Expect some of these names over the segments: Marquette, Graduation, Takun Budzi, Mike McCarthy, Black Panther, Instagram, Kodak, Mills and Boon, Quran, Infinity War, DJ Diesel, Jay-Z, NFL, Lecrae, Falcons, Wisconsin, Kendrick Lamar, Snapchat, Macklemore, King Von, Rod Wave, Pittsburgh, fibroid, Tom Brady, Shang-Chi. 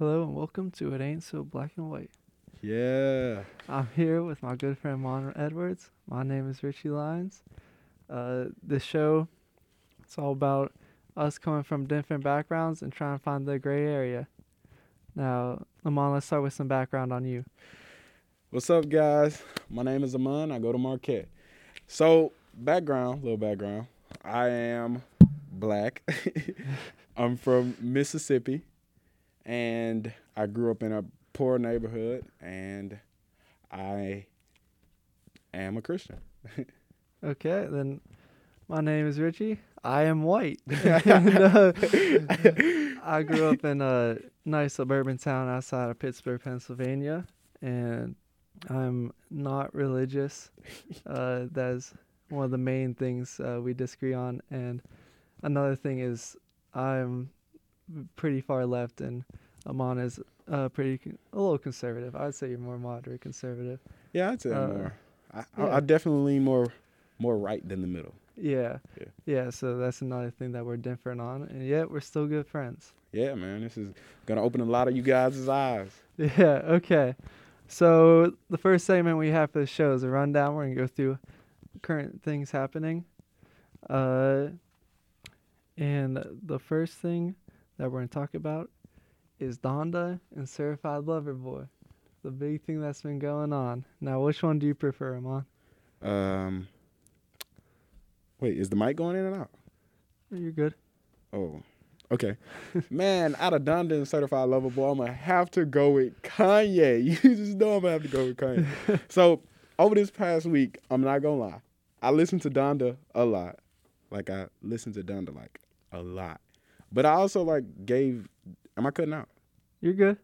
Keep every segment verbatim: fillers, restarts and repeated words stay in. Hello and welcome to It Ain't So Black and White. Yeah. I'm here with my good friend Mon Edwards. My name is Richie Lyons. Uh, this show, it's all about us coming from different backgrounds and trying to find the gray area. Now, Amon, let's start with some background on you. What's up, guys? My name is Amon. I go to Marquette. So, background, little background. I am black. I'm from Mississippi. And I grew up in a poor neighborhood, and I am a Christian. Okay, then my name is Richie. I am white. and, uh, I grew up in a nice suburban town outside of Pittsburgh, Pennsylvania, and I'm not religious. Uh, that is one of the main things uh, we disagree on. And another thing is I'm pretty far left, and Amon is uh, pretty con- a little conservative. I'd say you're more moderate conservative. Yeah, I'd say uh, more. I, yeah. I, I definitely lean more more right than the middle. Yeah. yeah, yeah. So that's another thing that we're different on, and yet we're still good friends. Yeah, man, this is gonna open a lot of you guys' eyes. Yeah. Okay. So the first segment we have for the show is a rundown. We're gonna go through current things happening, uh, and the first thing that we're going to talk about is Donda and Certified Lover Boy, the big thing that's been going on. Now, which one do you prefer, Amon? Um, wait, is the mic going in and out? You're good. Oh, okay. Man, out of Donda and Certified Lover Boy, I'm going to have to go with Kanye. You just know I'm going to have to go with Kanye. So, over this past week, I'm not going to lie, I listened to Donda a lot. Like, I listened to Donda, like, a lot. But I also, like, gave... Am I cutting out? You're good.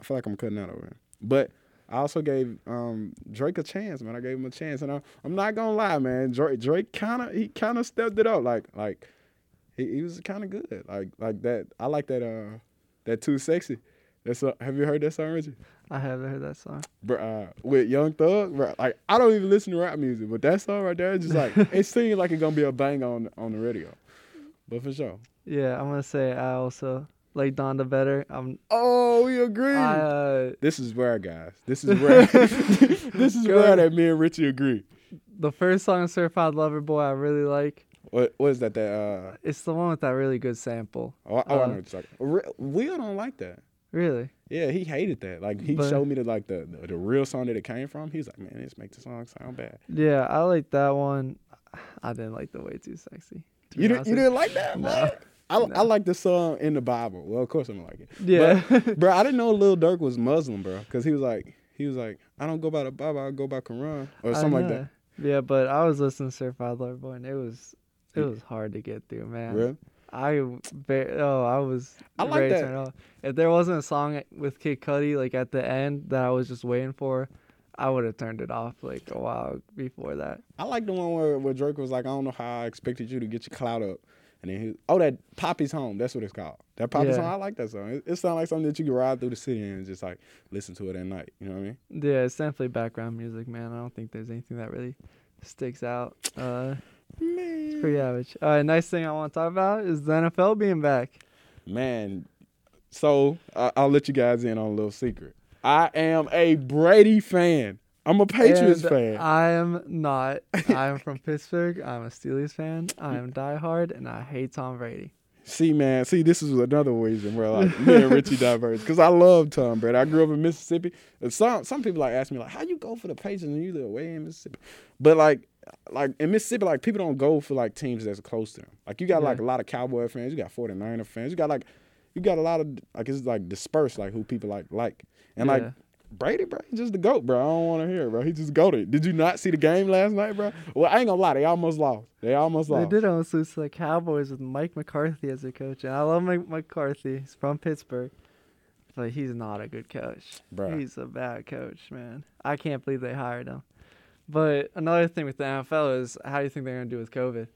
I feel like I'm cutting out over here. But I also gave um, Drake a chance, man. I gave him a chance. And I, I'm not going to lie, man. Drake, Drake kind of... He kind of stepped it up. Like, like he, he was kind of good. Like, like that... I like that uh, that Too Sexy. That's uh, have you heard that song, Richie? I haven't heard that song. Bro, uh, with Young Thug? Bro, like, I don't even listen to rap music. But that song right there, it's just like... it seems like it's going to be a bang on on the radio. But for sure. Yeah, I'm going to say I also like Donda better. I'm, oh, we agree. I, uh, this is rare, guys. This is rare. This is rare that me and Richie agree. The first song, Certified Lover Boy, I really like. What What is that? That uh, It's the one with that really good sample. Oh, I, oh, uh, I know what you're talking about. Will don't like that. Really? Yeah, he hated that. Like, he but, showed me the, like, the, the, the real song that it came from. He was like, man, this makes the song sound bad. Yeah, I like that one. I didn't like the way Too Sexy. To you, did, you didn't like that, no. man? I, no. I like the song in the Bible. Well, of course I'm gonna like it. Yeah, but, bro. I didn't know Lil Durk was Muslim, bro, because he was like, he was like, I don't go by the Bible, I go by Quran or something like that. Yeah, but I was listening to Certified Lover Boy, and it was, it was hard to get through, man. Really? I bar- oh, I was. I like that. If there wasn't a song with Kid Cudi like at the end that I was just waiting for, I would have turned it off like a while before that. I like the one where, where Drake was like, I don't know how I expected you to get your clout up. And then he, oh, that Poppy's Home, that's what it's called. That Poppy's yeah. Home, I like that song. It, it sounds like something that you can ride through the city and just like listen to it at night. You know what I mean? Yeah, it's definitely background music, man. I don't think there's anything that really sticks out. Uh, man. It's pretty average. All right, next thing I want to talk about is the N F L being back. Man, so I, I'll let you guys in on a little secret. I am a Brady fan. I'm a Patriots and fan. I am not. I am from Pittsburgh. I'm a Steelers fan. I am diehard, and I hate Tom Brady. See, man. See, this is another reason where like me and Richie diverge because I love Tom Brady. I grew up in Mississippi. And some some people like ask me like, how you go for the Patriots and you live away in Mississippi? But like, like in Mississippi, like people don't go for like teams that's close to them. Like you got yeah. like a lot of Cowboy fans. You got forty-niner fans. You got like. You got a lot of, like, it's, like, dispersed, like, who people, like, like. And, yeah. like, Brady, bro, he's just the GOAT, bro. I don't want to hear it, bro. He just GOATed. Did you not see the game last night, bro? Well, I ain't going to lie. They almost lost. They almost lost. They did almost lose to the Cowboys with Mike McCarthy as their coach. And I love Mike McCarthy. He's from Pittsburgh. But he's not a good coach. Bro. He's a bad coach, man. I can't believe they hired him. But another thing with the N F L is how do you think they're going to do with COVID?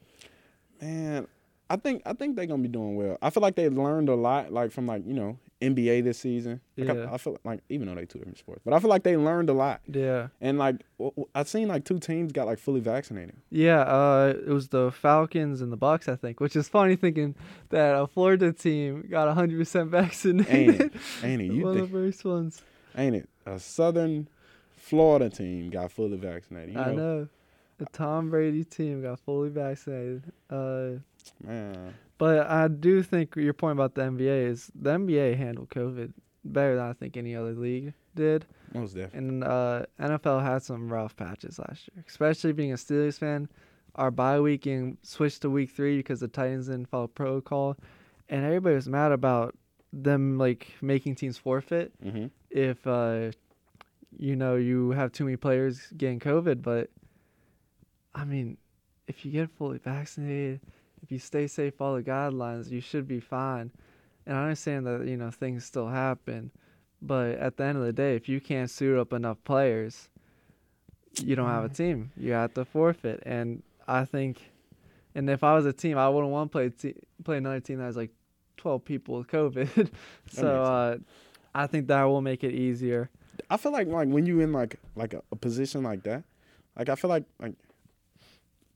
Man, I think I think they're going to be doing well. I feel like they learned a lot, like, from, like, you know, N B A this season. Like yeah. I, I feel like, even though they two different sports, but I feel like they learned a lot. Yeah. And like I seen like two teams got like fully vaccinated. Yeah. Uh, it was the Falcons and the Bucks, I think, which is funny thinking that a Florida team got one hundred percent vaccinated. Ain't it? Ain't it? You One of the first ones. Ain't it? A Southern Florida team got fully vaccinated. You know? I know. The Tom Brady team got fully vaccinated. Uh, Man. But I do think your point about the N B A is the N B A handled COVID better than I think any other league did. Most definitely. And uh, N F L had some rough patches last year, especially being a Steelers fan. Our bye week and switched to week three because the Titans didn't follow protocol, and everybody was mad about them like making teams forfeit mm-hmm. if uh, you know you have too many players getting COVID. But I mean, if you get fully vaccinated. If you stay safe, follow guidelines, you should be fine. And I understand that, you know, things still happen. But at the end of the day, if you can't suit up enough players, you don't have a team. You have to forfeit. And I think, and if I was a team, I wouldn't want to play, te- play another team that has like twelve people with COVID. so uh, I think that will make it easier. I feel like like when you're in like, like a, a position like that, like I feel like like.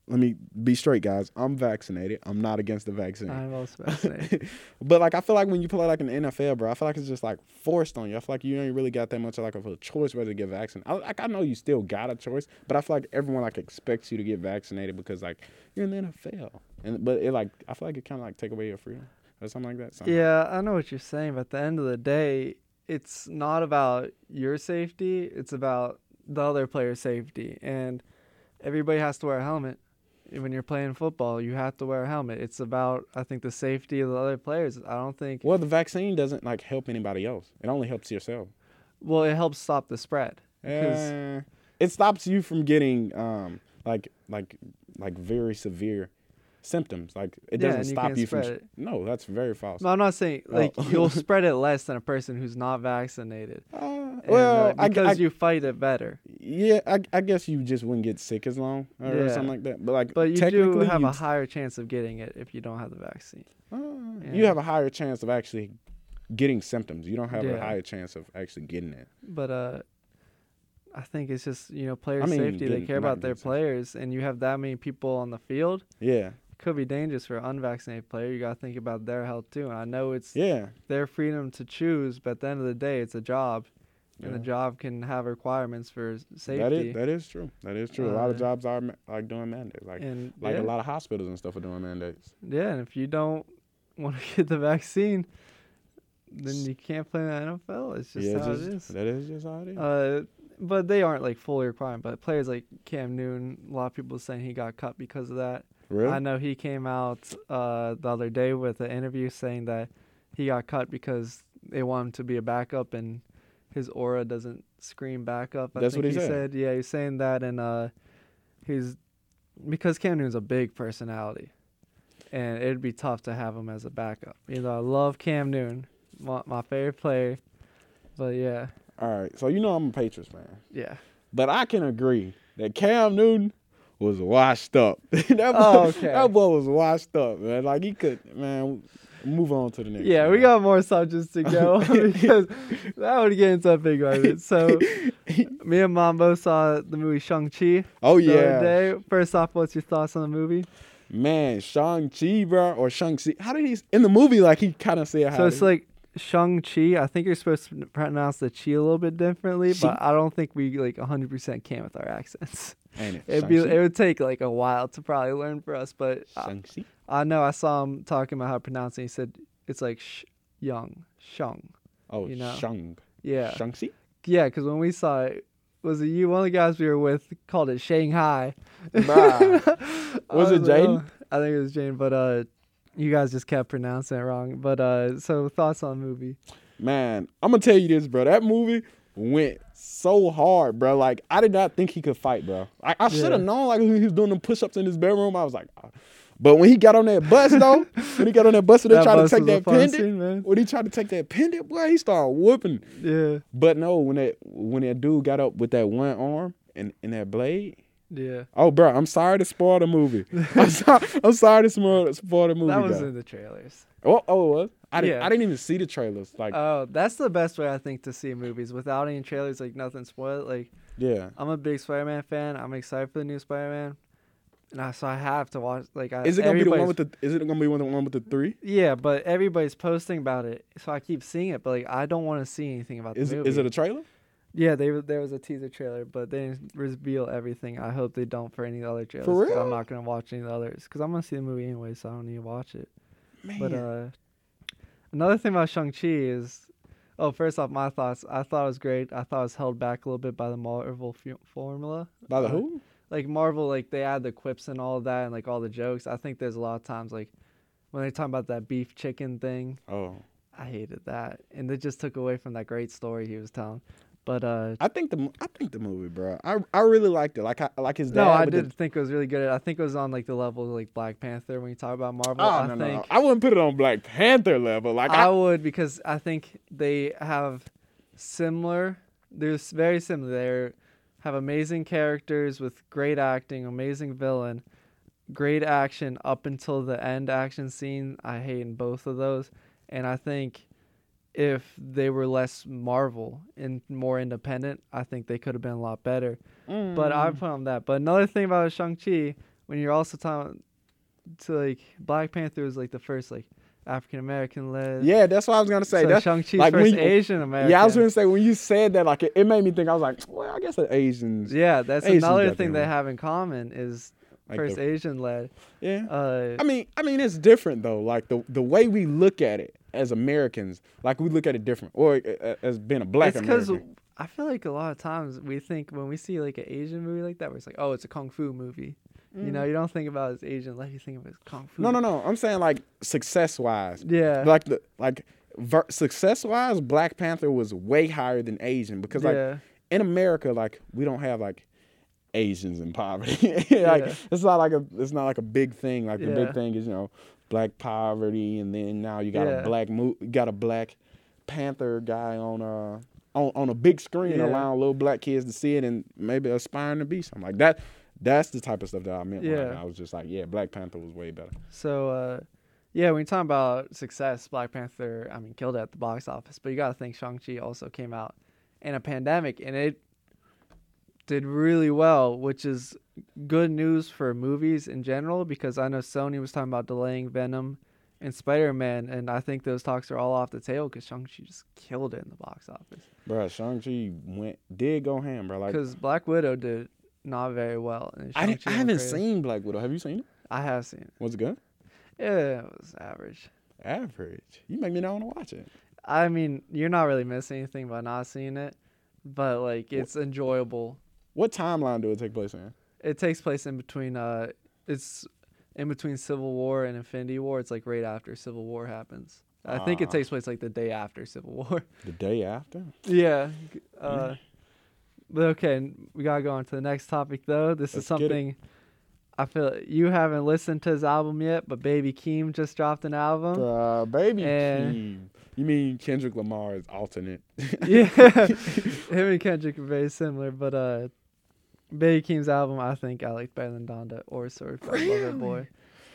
Let me be straight, guys. I'm vaccinated. I'm not against the vaccine. I'm also vaccinated. But, like, I feel like when you play, like, an N F L, bro, I feel like it's just, like, forced on you. I feel like you ain't really got that much of, like, of a choice whether to get vaccinated. I, like, I know you still got a choice, but I feel like everyone, like, expects you to get vaccinated because, like, you're in the N F L. And But, it like, I feel like it kind of, like, take away your freedom or something like that. Something yeah, like that. I know what you're saying, but at the end of the day, it's not about your safety. It's about the other player's safety. And everybody has to wear a helmet. When you're playing football, you have to wear a helmet. It's about, I think, the safety of the other players. I don't think... Well, the vaccine doesn't, like, help anybody else. It only helps yourself. Well, it helps stop the spread. Uh, it stops you from getting, um, like, like, like very severe symptoms. Like, it doesn't yeah, and you stop can't you spread from... It. No, that's very false. No, I'm not saying, like, oh. You'll spread it less than a person who's not vaccinated. Uh, And, well, uh, because I, I, you fight it better. Yeah, I, I guess you just wouldn't get sick as long or, yeah. or something like that. But like, but you technically, do have you a higher chance of getting it if you don't have the vaccine. Uh, yeah. You have a higher chance of actually getting symptoms. You don't have yeah. a higher chance of actually getting it. But uh, I think it's just you know player I mean, safety. Getting, they care about their players, sense. And you have that many people on the field. Yeah, it could be dangerous for an unvaccinated player. You gotta think about their health too. And I know it's yeah. their freedom to choose, but at the end of the day, it's a job. And yeah. the job can have requirements for safety. That is, that is true. That is true. Uh, a lot of jobs are like doing mandates. Like and, like yeah. a lot of hospitals and stuff are doing mandates. Yeah, and if you don't want to get the vaccine, then you can't play in the N F L. It's just yeah, how just, it is. That is just how it is. Uh, but they aren't like fully requiring. But players like Cam Newton, a lot of people saying he got cut because of that. Really? I know he came out uh, the other day with an interview saying that he got cut because they want him to be a backup and his aura doesn't scream back up. I That's think what he, he said. said. Yeah, he's saying that, and uh, he's because Cam Newton's a big personality, and it'd be tough to have him as a backup. You know, I love Cam Newton, my, my favorite player, but yeah. All right, so you know I'm a Patriots fan. Yeah. But I can agree that Cam Newton was washed up. that, boy, oh, okay. that boy was washed up, man. Like, he could, man. Move on to the next. Yeah, one. We got more subjects to go because that would get into a big argument. So, me and Mom both saw the movie Shang-Chi. Oh, the yeah. other day. First off, what's your thoughts on the movie? Man, Shang-Chi, bro, or Shang-Chi. How did he, in the movie, like, he kind of said how. So, it's he, like Shang-Chi. I think you're supposed to pronounce the chi a little bit differently, she, but I don't think we, like, one hundred percent can with our accents. Ain't it? It'd be, it would take, like, a while to probably learn for us, but. Shang-Chi? Uh, I know. I saw him talking about how to pronounce it. He said it's like sh- young, shung. Oh, you know? Shung. Yeah. Shang-Chi? Yeah, because when we saw it, was it you? One of the guys we were with called it Shanghai. Nah. was it Jane? Like, oh. I think it was Jane, but uh, you guys just kept pronouncing it wrong. But uh, so thoughts on the movie? Man, I'm going to tell you this, bro. That movie went so hard, bro. Like, I did not think he could fight, bro. I, I should have yeah. known, like, when he was doing the push-ups in his bedroom. I was like, oh. But when he got on that bus, though, when he got on that bus and they tried to take that pendant, scene, when he tried to take that pendant, boy, he started whooping. Yeah. But no, when that when that dude got up with that one arm and, and that blade, Yeah. Oh, bro, I'm sorry to spoil the movie. I'm, so, I'm sorry to spoil the movie. That was though. In the trailers. Oh, oh, it was? I didn't, yeah. I didn't even see the trailers. Like, oh, that's the best way I think to see movies without any trailers, like nothing spoiled. Like, yeah. I'm a big Spider-Man fan. I'm excited for the new Spider-Man, and I, so I have to watch. Like, I, is it gonna be the one with the? Is it gonna be one the one with the three? Yeah, but everybody's posting about it, so I keep seeing it. But like, I don't want to see anything about is the it, movie. Is it a trailer? Yeah, they, there was a teaser trailer, but they didn't reveal everything. I hope they don't for any of the other trailers. For real? I'm not gonna watch any of the others because I'm gonna see the movie anyway, so I don't need to watch it. Man. But uh. Another thing about Shang-Chi is, oh, first off, my thoughts. I thought it was great. I thought it was held back a little bit by the Marvel f- formula. By the uh, who? Like, Marvel, like, they add the quips and all of that and, like, all the jokes. I think there's a lot of times, like, when they talk about that beef chicken thing. Oh. I hated that. And it just took away from that great story he was telling. But uh, I think the I think the movie, bro. I I really liked it. Like I, like his dad. No, I didn't the... think it was really good. I think it was on like the level of like Black Panther when you talk about Marvel. Oh, I no, think no. I wouldn't put it on Black Panther level. Like I, I would because I think they have similar. They're very similar. They have amazing characters with great acting, amazing villain, great action up until the end action scene. I hate in both of those, and I think. If they were less Marvel and more independent, I think they could have been a lot better. Mm. But I put on that. But another thing about Shang-Chi, when you're also talking to like Black Panther was like the first like African American led. Yeah, that's what I was gonna say. So that's Shang-Chi's like first Asian American. Yeah, I was gonna say when you said that, like it, it made me think. I was like, well, I guess the Asians. Yeah, that's Asians another thing they have in common is. Like first Asian led. Yeah. Uh, I mean, I mean, it's different though. Like the the way we look at it as Americans, like we look at it different, or uh, as being a black American. It's because I feel like a lot of times we think when we see like an Asian movie like that, we're like, oh, it's a kung fu movie. Mm. You know, you don't think about it as Asian, like you think of it as kung fu. No, no, no. I'm saying like success wise. Yeah. Like the like ver- success wise, Black Panther was way higher than Asian because like yeah. in America, like we don't have like. Asians in poverty. like yeah. it's not like a it's not like a big thing. Like yeah. the big thing is, you know, black poverty and then now you got yeah. a black mo- got a Black Panther guy on uh on, on a big screen yeah. allowing little black kids to see it and maybe aspiring to be something like that. That's the type of stuff that I meant yeah. when I was just like, yeah, Black Panther was way better. So uh yeah, when you're talking about success, Black Panther, I mean, killed it at the box office, but you gotta think Shang-Chi also came out in a pandemic and it did really well, which is good news for movies in general because I know Sony was talking about delaying Venom and Spider-Man, and I think those talks are all off the table because Shang-Chi just killed it in the box office. Bro, Shang-Chi went did go ham, bro. Because like, Black Widow did not very well. And I, didn't, I haven't crazy. seen Black Widow. Have you seen it? I have seen it. Was it good? Yeah, it was average. Average? You make me not want to watch it. I mean, you're not really missing anything by not seeing it, but like it's what? enjoyable. What timeline do it take place in? It takes place in between. Uh, it's in between Civil War and Infinity War. It's like right after Civil War happens. I uh, think it takes place like the day after Civil War. The day after? Yeah. Uh, but okay, we gotta go on to the next topic though. This Let's is something I feel like you haven't listened to his album yet, but Baby Keem just dropped an album. Uh, Baby Keem. You mean Kendrick Lamar is alternate? yeah, him and Kendrick are very similar, but uh. Baby Keem's album, I think I liked better than Donda or Certified Lover Boy.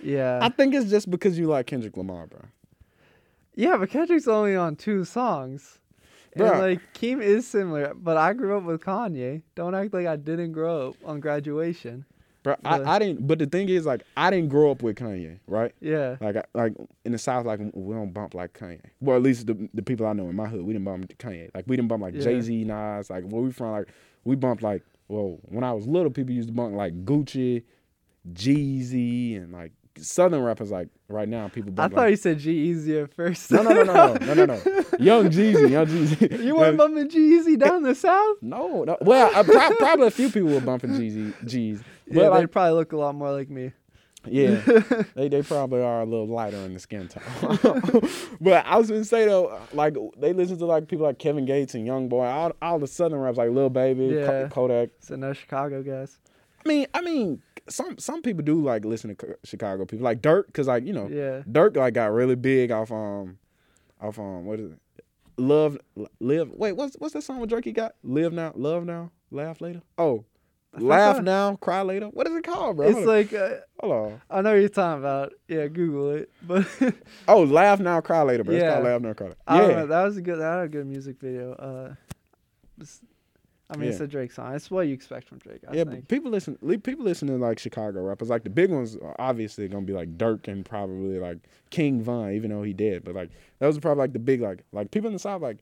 Yeah. I think it's just because you like Kendrick Lamar, bro. Yeah, but Kendrick's only on two songs. Bro. And, like, Keem is similar, but I grew up with Kanye. Don't act like I didn't grow up on Graduation. Bro, I, I didn't, but the thing is, like, I didn't grow up with Kanye, right? Yeah. Like, like in the South, like, we don't bump like Kanye. Well, at least the, the people I know in my hood, we didn't bump Kanye. Like, we didn't bump like yeah. Jay-Z, Nas. Like, where we from, like, we bumped like, well, when I was little, people used to bump like Gucci, Jeezy, and like Southern rappers. Like right now, people bump. I thought like, you said Jeezy at first. No, no, no, no, no, no, no, no. Young Jeezy, Young Jeezy. You weren't bumping Jeezy down the South? No, no. Well, I, pro- probably a few people were bumping Jeezy, Jeezy. Yeah, they like, probably look a lot more like me. Yeah, they they probably are a little lighter in the skin tone. But I was gonna say though, like they listen to like people like Kevin Gates and Young Boy, all all the Southern raps like Lil Baby, yeah. Kodak. So no Chicago guys. I mean, I mean, some some people do like listen to Chicago people, like Dirk, cause like you know, yeah. Dirk like got really big off um, off um, what is it? Love, live. Wait, what's what's that song with Drake he got? Live now, love now, laugh later. Oh. Laugh Now, Cry Later. What is it called, bro? It's hold like uh, hold on. I know what you're talking about. Yeah, Google it. But oh, Laugh Now, Cry Later, bro. Yeah. It's called Laugh Now, Cry Later. Yeah, I don't know, that was a good. That was a good music video. Uh, I mean, yeah. It's a Drake song. It's what you expect from Drake. I yeah, think. But people listen. People listen to like Chicago rappers. Like the big ones, are obviously gonna be like Dirk and probably like King Von, even though he dead. But like those are probably like the big like like people in the South like.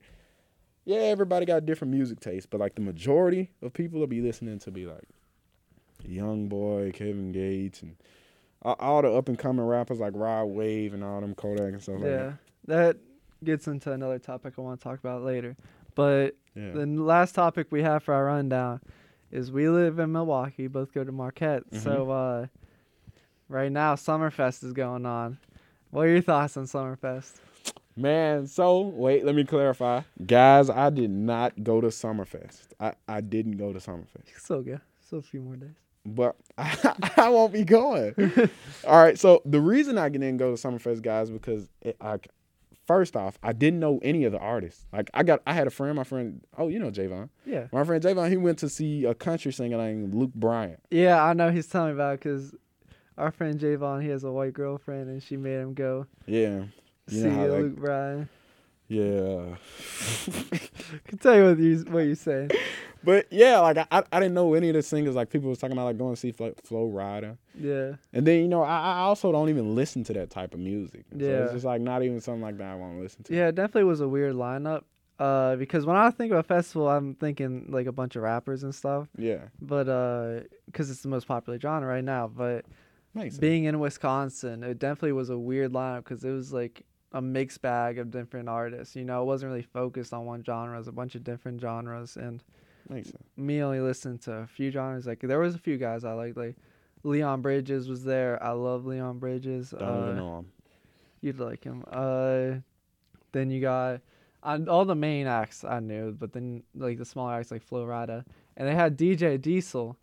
Yeah, everybody got different music tastes, but like the majority of people will be listening to be like Young Boy, Kevin Gates, and all the up and coming rappers like Rod Wave and all them Kodak and stuff yeah, like that. Yeah, that gets into another topic I want to talk about later. But yeah. The last topic we have for our rundown is we live in Milwaukee, both go to Marquette. Mm-hmm. So uh, right now, Summerfest is going on. What are your thoughts on Summerfest? Man, so, wait, let me clarify. Guys, I did not go to Summerfest. I, I didn't go to Summerfest. So, yeah, so a few more days. But I, I won't be going. All right, so the reason I didn't go to Summerfest, guys, because it, I, first off, I didn't know any of the artists. Like, I got, I had a friend, my friend, oh, you know Javon. Yeah. My friend Javon, he went to see a country singer named Luke Bryan. Yeah, I know he's telling me about it because our friend Javon, he has a white girlfriend, and she made him go. Yeah. You see you, like, Luke Bryan. Yeah. I can tell you what you what you're saying. But yeah, like I I didn't know any of the singers. Like people was talking about like going to see Flo, Flo Rida. Yeah. And then you know I, I also don't even listen to that type of music. So yeah. It's just like not even something like that I want to listen to. Yeah, it definitely was a weird lineup. Uh, because when I think about festival, I'm thinking like a bunch of rappers and stuff. Yeah. But uh, because it's the most popular genre right now. But being in Wisconsin, it definitely was a weird lineup because it was like a mixed bag of different artists. You know, it wasn't really focused on one genre. It was a bunch of different genres. And Makes sense. Me only listened to a few genres. Like, there was a few guys I liked. Like, Leon Bridges was there. I love Leon Bridges. Don't uh, even know him. You'd like him. Uh, then you got uh, all the main acts I knew, but then, like, the smaller acts like Flo Rida. And they had D J Diesel,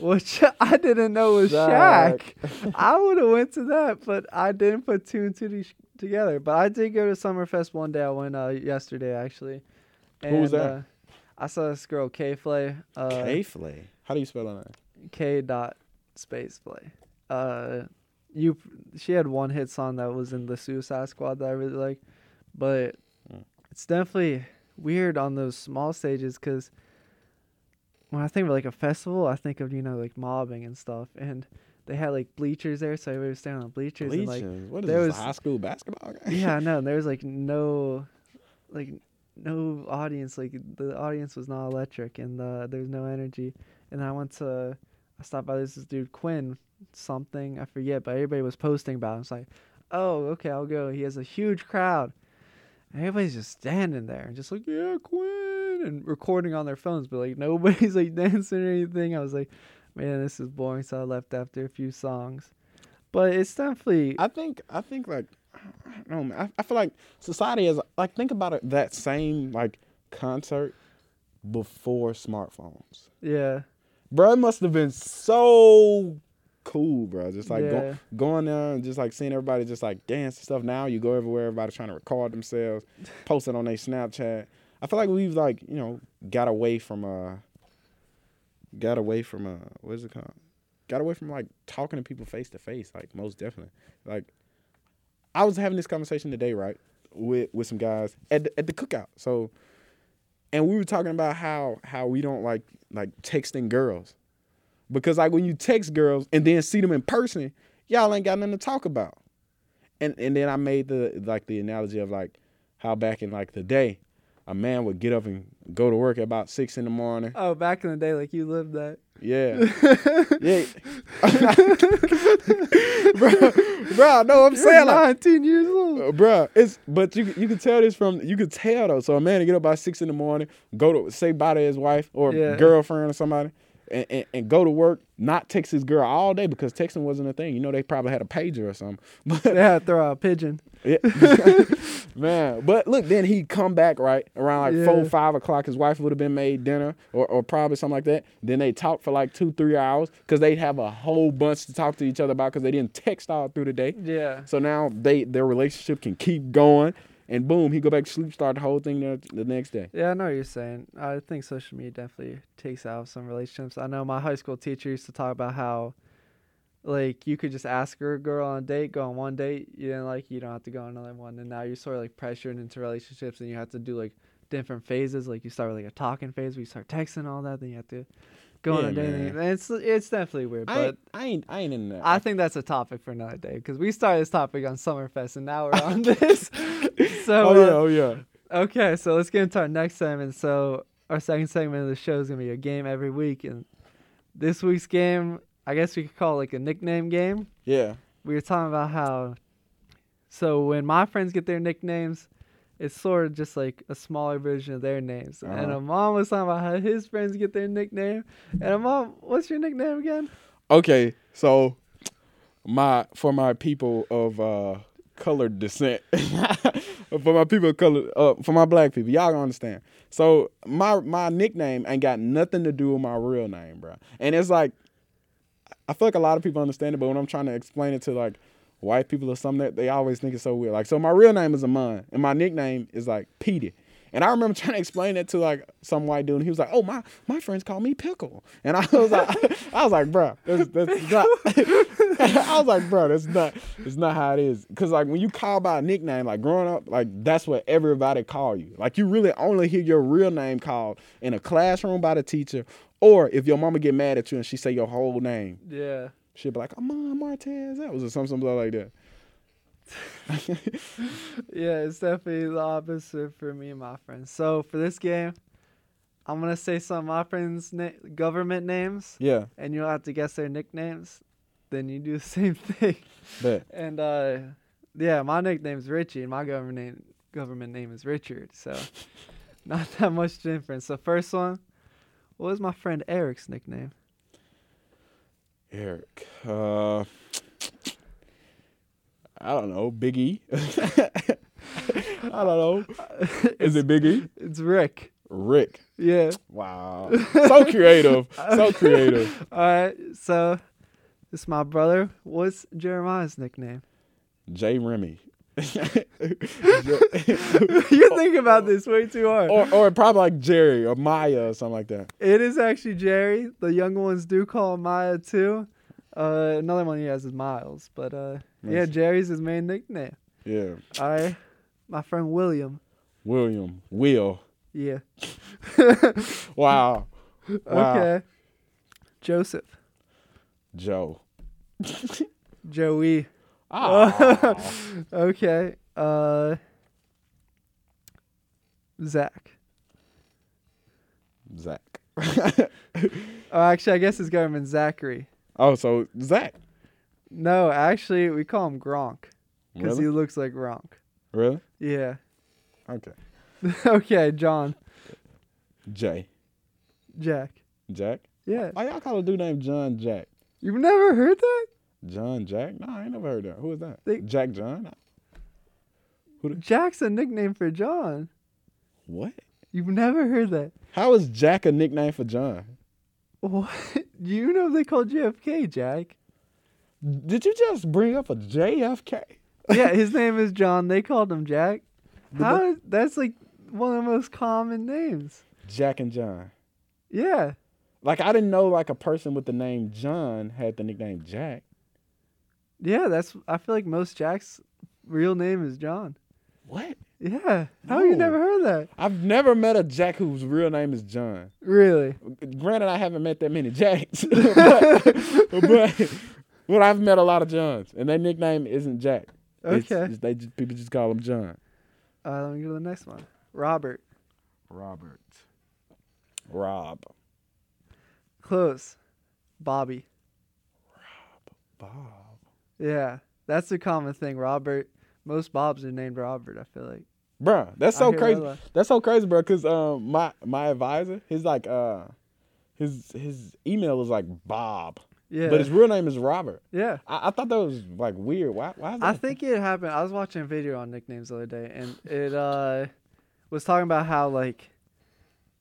which I didn't know was Shaq. Shaq. I would have went to that, but I didn't put two and two sh- together. But I did go to Summerfest one day. I went uh, yesterday, actually. And, who was that? Uh, I saw this girl, K-Flay. Uh, K-Flay? How do you spell that? K dot space Flay. Uh, you, she had one hit song that was in the Suicide Squad that I really like. But mm. It's definitely weird on those small stages because when I think of like a festival, I think of, you know, like mobbing and stuff. And they had like bleachers there, so everybody was standing on bleachers. Bleachers? And, like, what is there this, was, high school basketball guy? Yeah, I know. There was like no, like no audience. Like the audience was not electric and uh, there was no energy. And I went to, I stopped by this dude, Quinn, something, I forget, but everybody was posting about him. It's like, oh, okay, I'll go. He has a huge crowd. And everybody's just standing there and just like, yeah, Quinn. And recording on their phones, but like nobody's like dancing or anything. I was like, man, this is boring, so I left after a few songs. But it's definitely I think I think like I don't know, man. I, I feel like society is like think about it that same like concert before smartphones. Yeah, bro, it must have been so cool, bro. Just like yeah. go, going there and just like seeing everybody just like dance and stuff. Now you go everywhere, everybody's trying to record themselves, post it on their Snapchat. I feel like we've like you know got away from uh got away from uh what is it called got away from like talking to people face to face, like most definitely. Like I was having this conversation today, right, with with some guys at the, at the cookout. So and we were talking about how how we don't like like texting girls because like when you text girls and then see them in person, y'all ain't got nothing to talk about. And and then I made the like the analogy of like how back in like the day. A man would get up and go to work at about six in the morning. Oh, back in the day, like you lived that. Yeah. Yeah. Bro, bro, no, I'm You're saying nineteen like, years old. Bro, it's but you you can tell this from you could tell though. So a man would get up by six in the morning, go to say bye to his wife or yeah. girlfriend or somebody, and, and, and go to work, not text his girl all day because texting wasn't a thing. You know, they probably had a pager or something. But they had to throw out a pigeon. Yeah. Man, but look, then he'd come back right around like yeah. four, five o'clock. His wife would have been made dinner or, or probably something like that. Then they talk for like two, three hours because they'd have a whole bunch to talk to each other about because they didn't text all through the day. Yeah. So now they their relationship can keep going. and boom, he go back to sleep, start the whole thing the, the next day. Yeah, I know what you're saying. I think social media definitely takes out some relationships. I know my high school teacher used to talk about how, like, you could just ask her a girl on a date, go on one date, you didn't like, you don't have to go on another one. And now you're sort of, like, pressured into relationships, and you have to do, like, different phases. Like, you start with, like, a talking phase where you start texting and all that, then you have to... Going yeah, on a date, and it's it's definitely weird. But I ain't, I ain't I ain't in that. I think that's a topic for another day because we started this topic on Summerfest, and now we're on this. So, oh yeah, uh, oh yeah. Okay, so let's get into our next segment. So our second segment of the show is gonna be a game every week, and this week's game, I guess we could call it like a nickname game. Yeah. We were talking about how, so when my friends get their nicknames, it's sort of just like a smaller version of their names. Uh-huh. And Amon was talking about how his friends get their nickname. And Amon, what's your nickname again? Okay, so my for my people of uh, colored descent, for my people of color, uh, for my black people, y'all gonna understand. So my my nickname ain't got nothing to do with my real name, bro. And it's like, I feel like a lot of people understand it, but when I'm trying to explain it to like white people or something, that they always think it's so weird. Like, so my real name is Amon, and my nickname is like Petey. And I remember trying to explain that to like some white dude, and he was like, "Oh, my, my friends call me Pickle," and I was like, "I was like, bro, that's, that's not." I was like, "Bro, that's not, that's not how it is." Because like when you call by a nickname, like growing up, like that's what everybody call you. Like you really only hear your real name called in a classroom by the teacher, or if your mama get mad at you and she say your whole name. Yeah. She'd be like, "Oh, Mom, Martez," that was or something, something like that. Yeah, it's definitely the opposite for me and my friends. So for this game, I'm gonna say some of my friends' na- government names. Yeah. And you'll have to guess their nicknames. Then you do the same thing. Bet. And uh, yeah, my nickname's Richie, and my government name government name is Richard. So not that much difference. So first one, what was my friend Eric's nickname? Eric, uh, I don't know, Big E. I don't know. Is it Big E? It's Rick. Rick. Yeah. Wow. So creative. So creative. All right. So, this is my brother. What's Jeremiah's nickname? J. Remy. You think about this way too hard. Or, or probably like Jerry or Maya or something like that. It is actually Jerry. The young ones do call him Maya too. Uh, another one he has is Miles, but uh, nice. Yeah, Jerry's his main nickname. Yeah. All right, my friend William. William. Will. Yeah. Wow. Wow. Okay. Joseph. Joe. Joey. Oh. Okay. Uh, Zach. Zach. Oh, actually, I guess his government's Zachary. Oh, so Zach. No, actually, we call him Gronk because really? He looks like Gronk. Really? Yeah. Okay. Okay, John. Jay. Jack. Jack? Yeah. Why y'all call a dude named John Jack? You've never heard that? John Jack? No, I ain't never heard that. Who is that? They, Jack John? Who the, Jack's a nickname for John. What? You've never heard that. How is Jack a nickname for John? What? You know they call J F K Jack. Did you just bring up a J F K? Yeah, his name is John. They called him Jack. How? That's like one of the most common names. Jack and John. Yeah. Like I didn't know like a person with the name John had the nickname Jack. Yeah, that's. I feel like most Jack's real name is John. What? Yeah. How no. have you never heard that? I've never met a Jack whose real name is John. Really? Granted, I haven't met that many Jacks, but, but, but I've met a lot of Johns, and their nickname isn't Jack. Okay. It's, it's, they just, people just call him John. Uh, let me go to the next one. Robert. Robert. Rob. Close. Bobby. Rob. Bob. Yeah, that's a common thing. Robert, most Bobs are named Robert, I feel like. Bruh, that's so crazy. That's so crazy, bro, because um, my, my advisor, his like uh, his his email is like Bob. Yeah. But his real name is Robert. Yeah. I, I thought that was like weird. Why? Why is that? I think it happened. I was watching a video on nicknames the other day, and it uh was talking about how like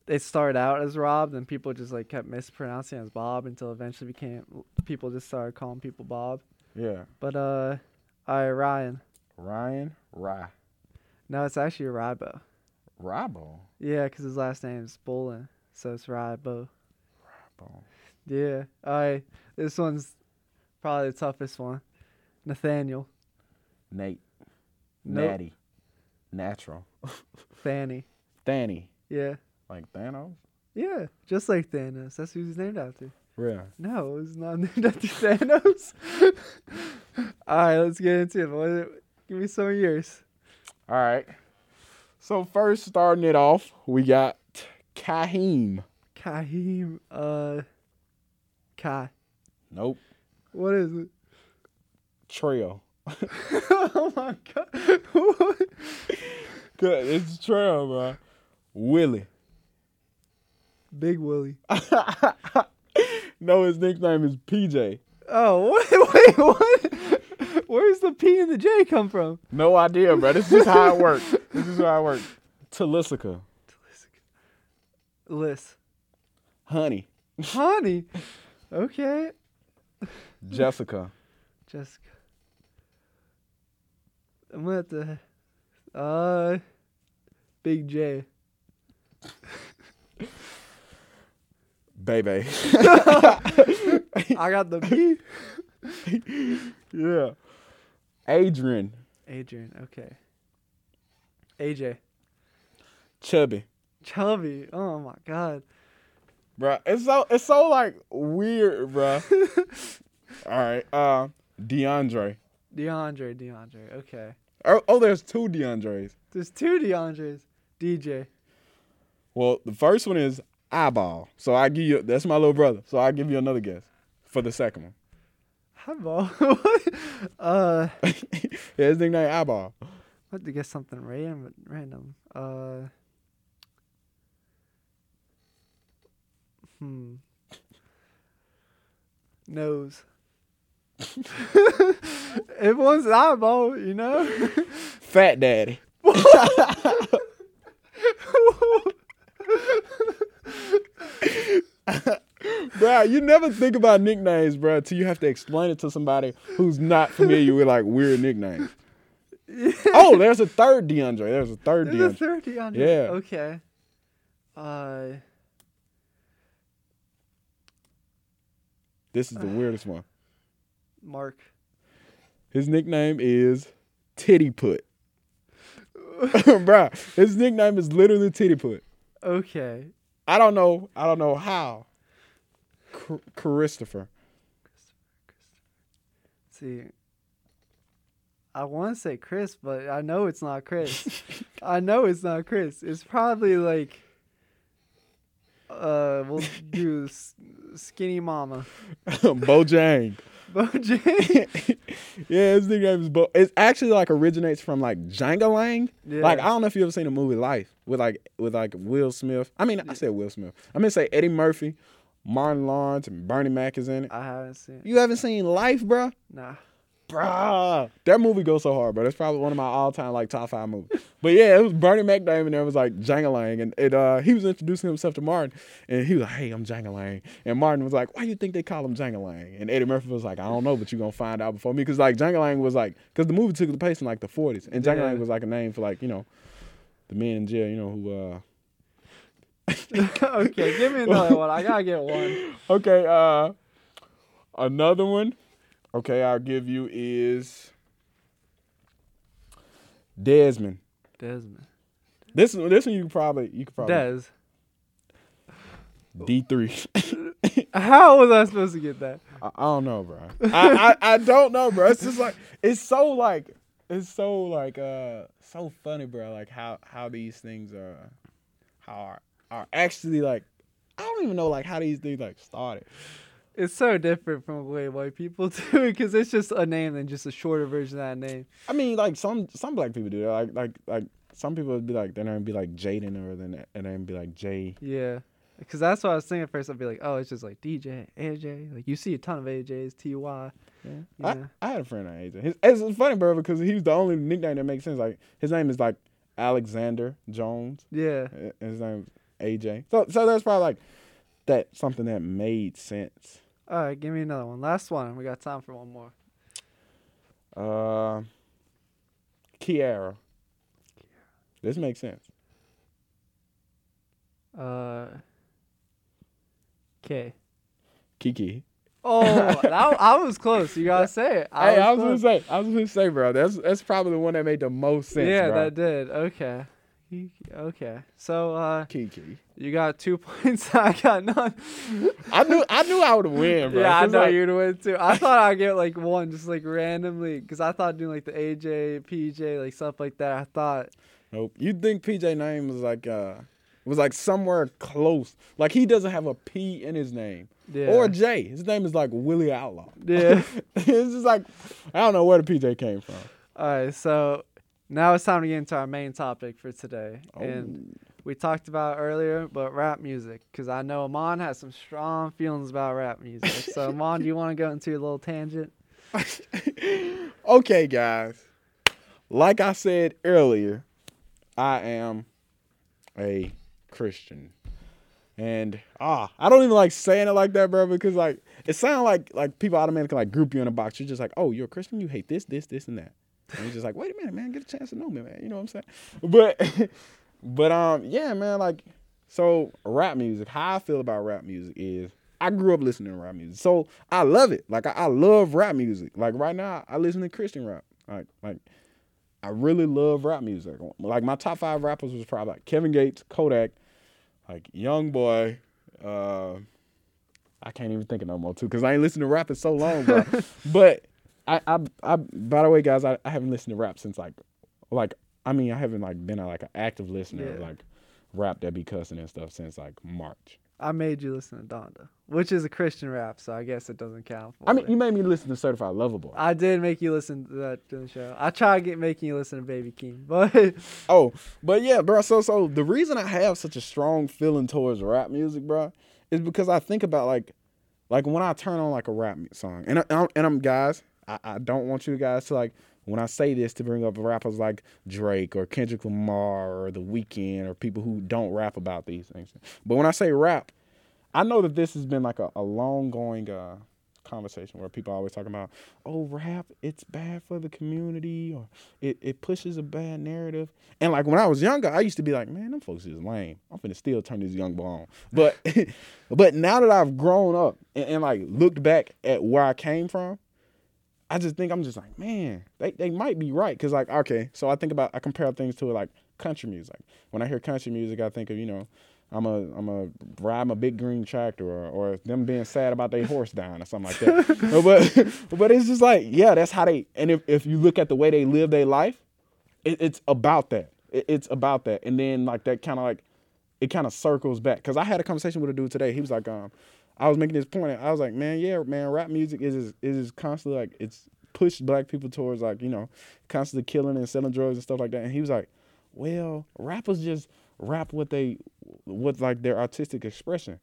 it started out as Rob, and people just like kept mispronouncing it as Bob until eventually became people just started calling people Bob. Yeah. But, uh, all right, Ryan. Ryan? Rye. No, it's actually Ribo. Ribo? Yeah, because his last name is Bolin, so it's Ribo. Ribo. Yeah. All right. This one's probably the toughest one. Nathaniel. Nate. Nope. Natty. Natural. Fanny. Thanny. Yeah. Like Thanos? Yeah, just like Thanos. That's who he's named after. Yeah. No, it's not named after Thanos. All right, let's get into it. Boy. Give me some of yours. All right. So first, starting it off, we got Kaheem. Kaheem. Uh, Kai. Nope. What is it? Trail. Oh, my God. What? Good. It's Trail, bro. Willie. Big Willie. No, his nickname is P J. Oh, wait, wait, what? Where's the P and the J come from? No idea, bro. This is how it works. This is how it works. Talisica. Talisica. Liz. Honey. Honey? Okay. Jessica. Jessica. I'm going to have to... Uh... Big J. Baby. I got the B. Yeah. Adrian. Adrian, okay. A J. Chubby. Chubby. Oh my God. Bruh, it's so it's so like weird, bruh. All right. Uh DeAndre. DeAndre, DeAndre, okay. Oh, oh there's two DeAndres. There's two DeAndres. D J. Well, the first one is Eyeball. So I give you, that's my little brother. So I give you another guess for the second one. Eyeball? What? uh, yeah, his nickname Eyeball. I have to guess something random. random. Uh, hmm. Nose. It was an eyeball, you know? Fat Daddy. Bro, you never think about nicknames, bro, till you have to explain it to somebody who's not familiar with like weird nicknames. Yeah. Oh, there's a third DeAndre. There's a third there's DeAndre. There's a third DeAndre. Yeah. Okay. Uh. This is the uh, weirdest one. Mark. His nickname is Titty Put. Bro, his nickname is literally Titty Put. Okay. I don't know. I don't know how. Christopher. Christopher. Christopher. See, I want to say Chris, but I know it's not Chris. I know it's not Chris. It's probably like, uh, we'll do Skinny Mama. Bojang. Bojang. Yeah, his nickname is Bo. It's actually like originates from like Django Lang. Yeah. Like I don't know if you ever seen a movie Life with like with like Will Smith. I mean, yeah. I said Will Smith. I mean, say Eddie Murphy, Martin Lawrence, and Bernie Mac is in it. I haven't seen it. You haven't seen Life, bro? Nah, bro. That movie goes so hard, bro. That's probably one of my all time like top five movies. But yeah, it was Bernie Mac name and there was like Django Lang, and it uh, he was introducing himself to Martin, and he was like, "Hey, I'm Django Lang," and Martin was like, "Why do you think they call him Django Lang?" And Eddie Murphy was like, "I don't know, but you're gonna find out before me," because like Django Lang was like, because the movie took place in like the forties, and Django yeah. Lang was like a name for like you know, the men in jail, you know who. uh... Okay, give me another one. I gotta get one. Okay, uh, another one. Okay, I'll give you is Desmond. Desmond. This one, this one you could probably, you could probably. Des. D three. How was I supposed to get that? I, I don't know, bro. I, I, I don't know, bro. It's just like, it's so like, it's so like, uh, so funny, bro. Like how, how these things are, how are, are actually like, I don't even know like how these things like started. It's so different from the way white people do it because it's just a name and just a shorter version of that name. I mean, like some some black people do that. Like like like some people would be like their name would be like Jaden or then and then be like Jay. Yeah, because that's what I was thinking at first. I'd be like, oh, it's just like D J, A J. Like you see a ton of A Js, T Y. Yeah, I, I had a friend named A J. His, it's funny, bro, because he was the only nickname that makes sense. Like his name is like Alexander Jones. Yeah, and his name is A J. So so that's probably like that something that made sense. All right, give me another one. Last one. We got time for one more. Uh, Kiara. Kiara. This makes sense. Uh. Okay. Kiki. Oh, that, I was close. You gotta say it. I hey, was I was close. gonna say, I was gonna say, bro. That's that's probably the one that made the most sense. Yeah, bro. That did. Okay. Okay. So uh Kiki. You got two points. I got none. I knew I knew I would win, bro. Yeah, I know like, you would win too. I thought I'd get like one just like randomly because I thought doing like the A J, P J, like stuff like that. I thought. Nope. You'd think P J name was like uh was like somewhere close. Like he doesn't have a P in his name. Yeah. Or J. His name is like Willie Outlaw. Yeah. It's just like I don't know where the P J came from. All right, so now it's time to get into our main topic for today. Oh. And we talked about earlier, but rap music, because I know Amon has some strong feelings about rap music. So, Amon, do you want to go into your little tangent? Okay, guys. Like I said earlier, I am a Christian. And ah, I don't even like saying it like that, bro, because like it sounds like like people automatically like group you in a box. You're just like, oh, you're a Christian, you hate this, this, this, and that. And you're just like, wait a minute, man, get a chance to know me, man. You know what I'm saying? But but um, yeah, man, like so rap music, how I feel about rap music is I grew up listening to rap music. So I love it. Like I, I love rap music. Like right now, I listen to Christian rap. Like like I really love rap music. Like my top five rappers was probably like Kevin Gates, Kodak. Like, Young Boy, uh, I can't even think of no more, too, because I ain't listened to rap in so long, bro. But, I, I, I, by the way, guys, I, I haven't listened to rap since, like, like, I mean, I haven't, like, been, a, like, an active listener, yeah. like, rap that be cussing and stuff since, like, March. I made you listen to Donda, which is a Christian rap, so I guess it doesn't count for I mean, it. You made me listen to Certified Lover Boy. I did make you listen to that to the show. I tried get, making you listen to Baby King, but... Oh, but yeah, bro, so so the reason I have such a strong feeling towards rap music, bro, is because I think about, like, like when I turn on, like, a rap song, and, I, and, I'm, and I'm, guys, I, I don't want you guys to, like, when I say this, to bring up rappers like Drake or Kendrick Lamar or The Weeknd or people who don't rap about these things. But when I say rap, I know that this has been like a, a long-going uh, conversation where people are always talking about, oh, rap, it's bad for the community or it, it pushes a bad narrative. And, like, when I was younger, I used to be like, man, them folks is lame. I'm finna still turn this young boy on. But, but now that I've grown up and, and, like, looked back at where I came from, I just think I'm just like, man, they, they might be right. Because, like, okay, so I think about, I compare things to, like, country music. When I hear country music, I think of, you know, I'm a, I'm a ride my big green tractor or, or them being sad about their horse dying or something like that. but but it's just like, yeah, that's how they, and if, if you look at the way they live their life, it, it's about that. It, it's about that. And then, like, that kind of, like, it kind of circles back. Because I had a conversation with a dude today. He was like, um, I was making this point, and I was like, man, yeah, man, rap music is is, is constantly, like, it's pushed black people towards, like, you know, constantly killing and selling drugs and stuff like that. And he was like, well, rappers just rap what they, what, like, their artistic expression.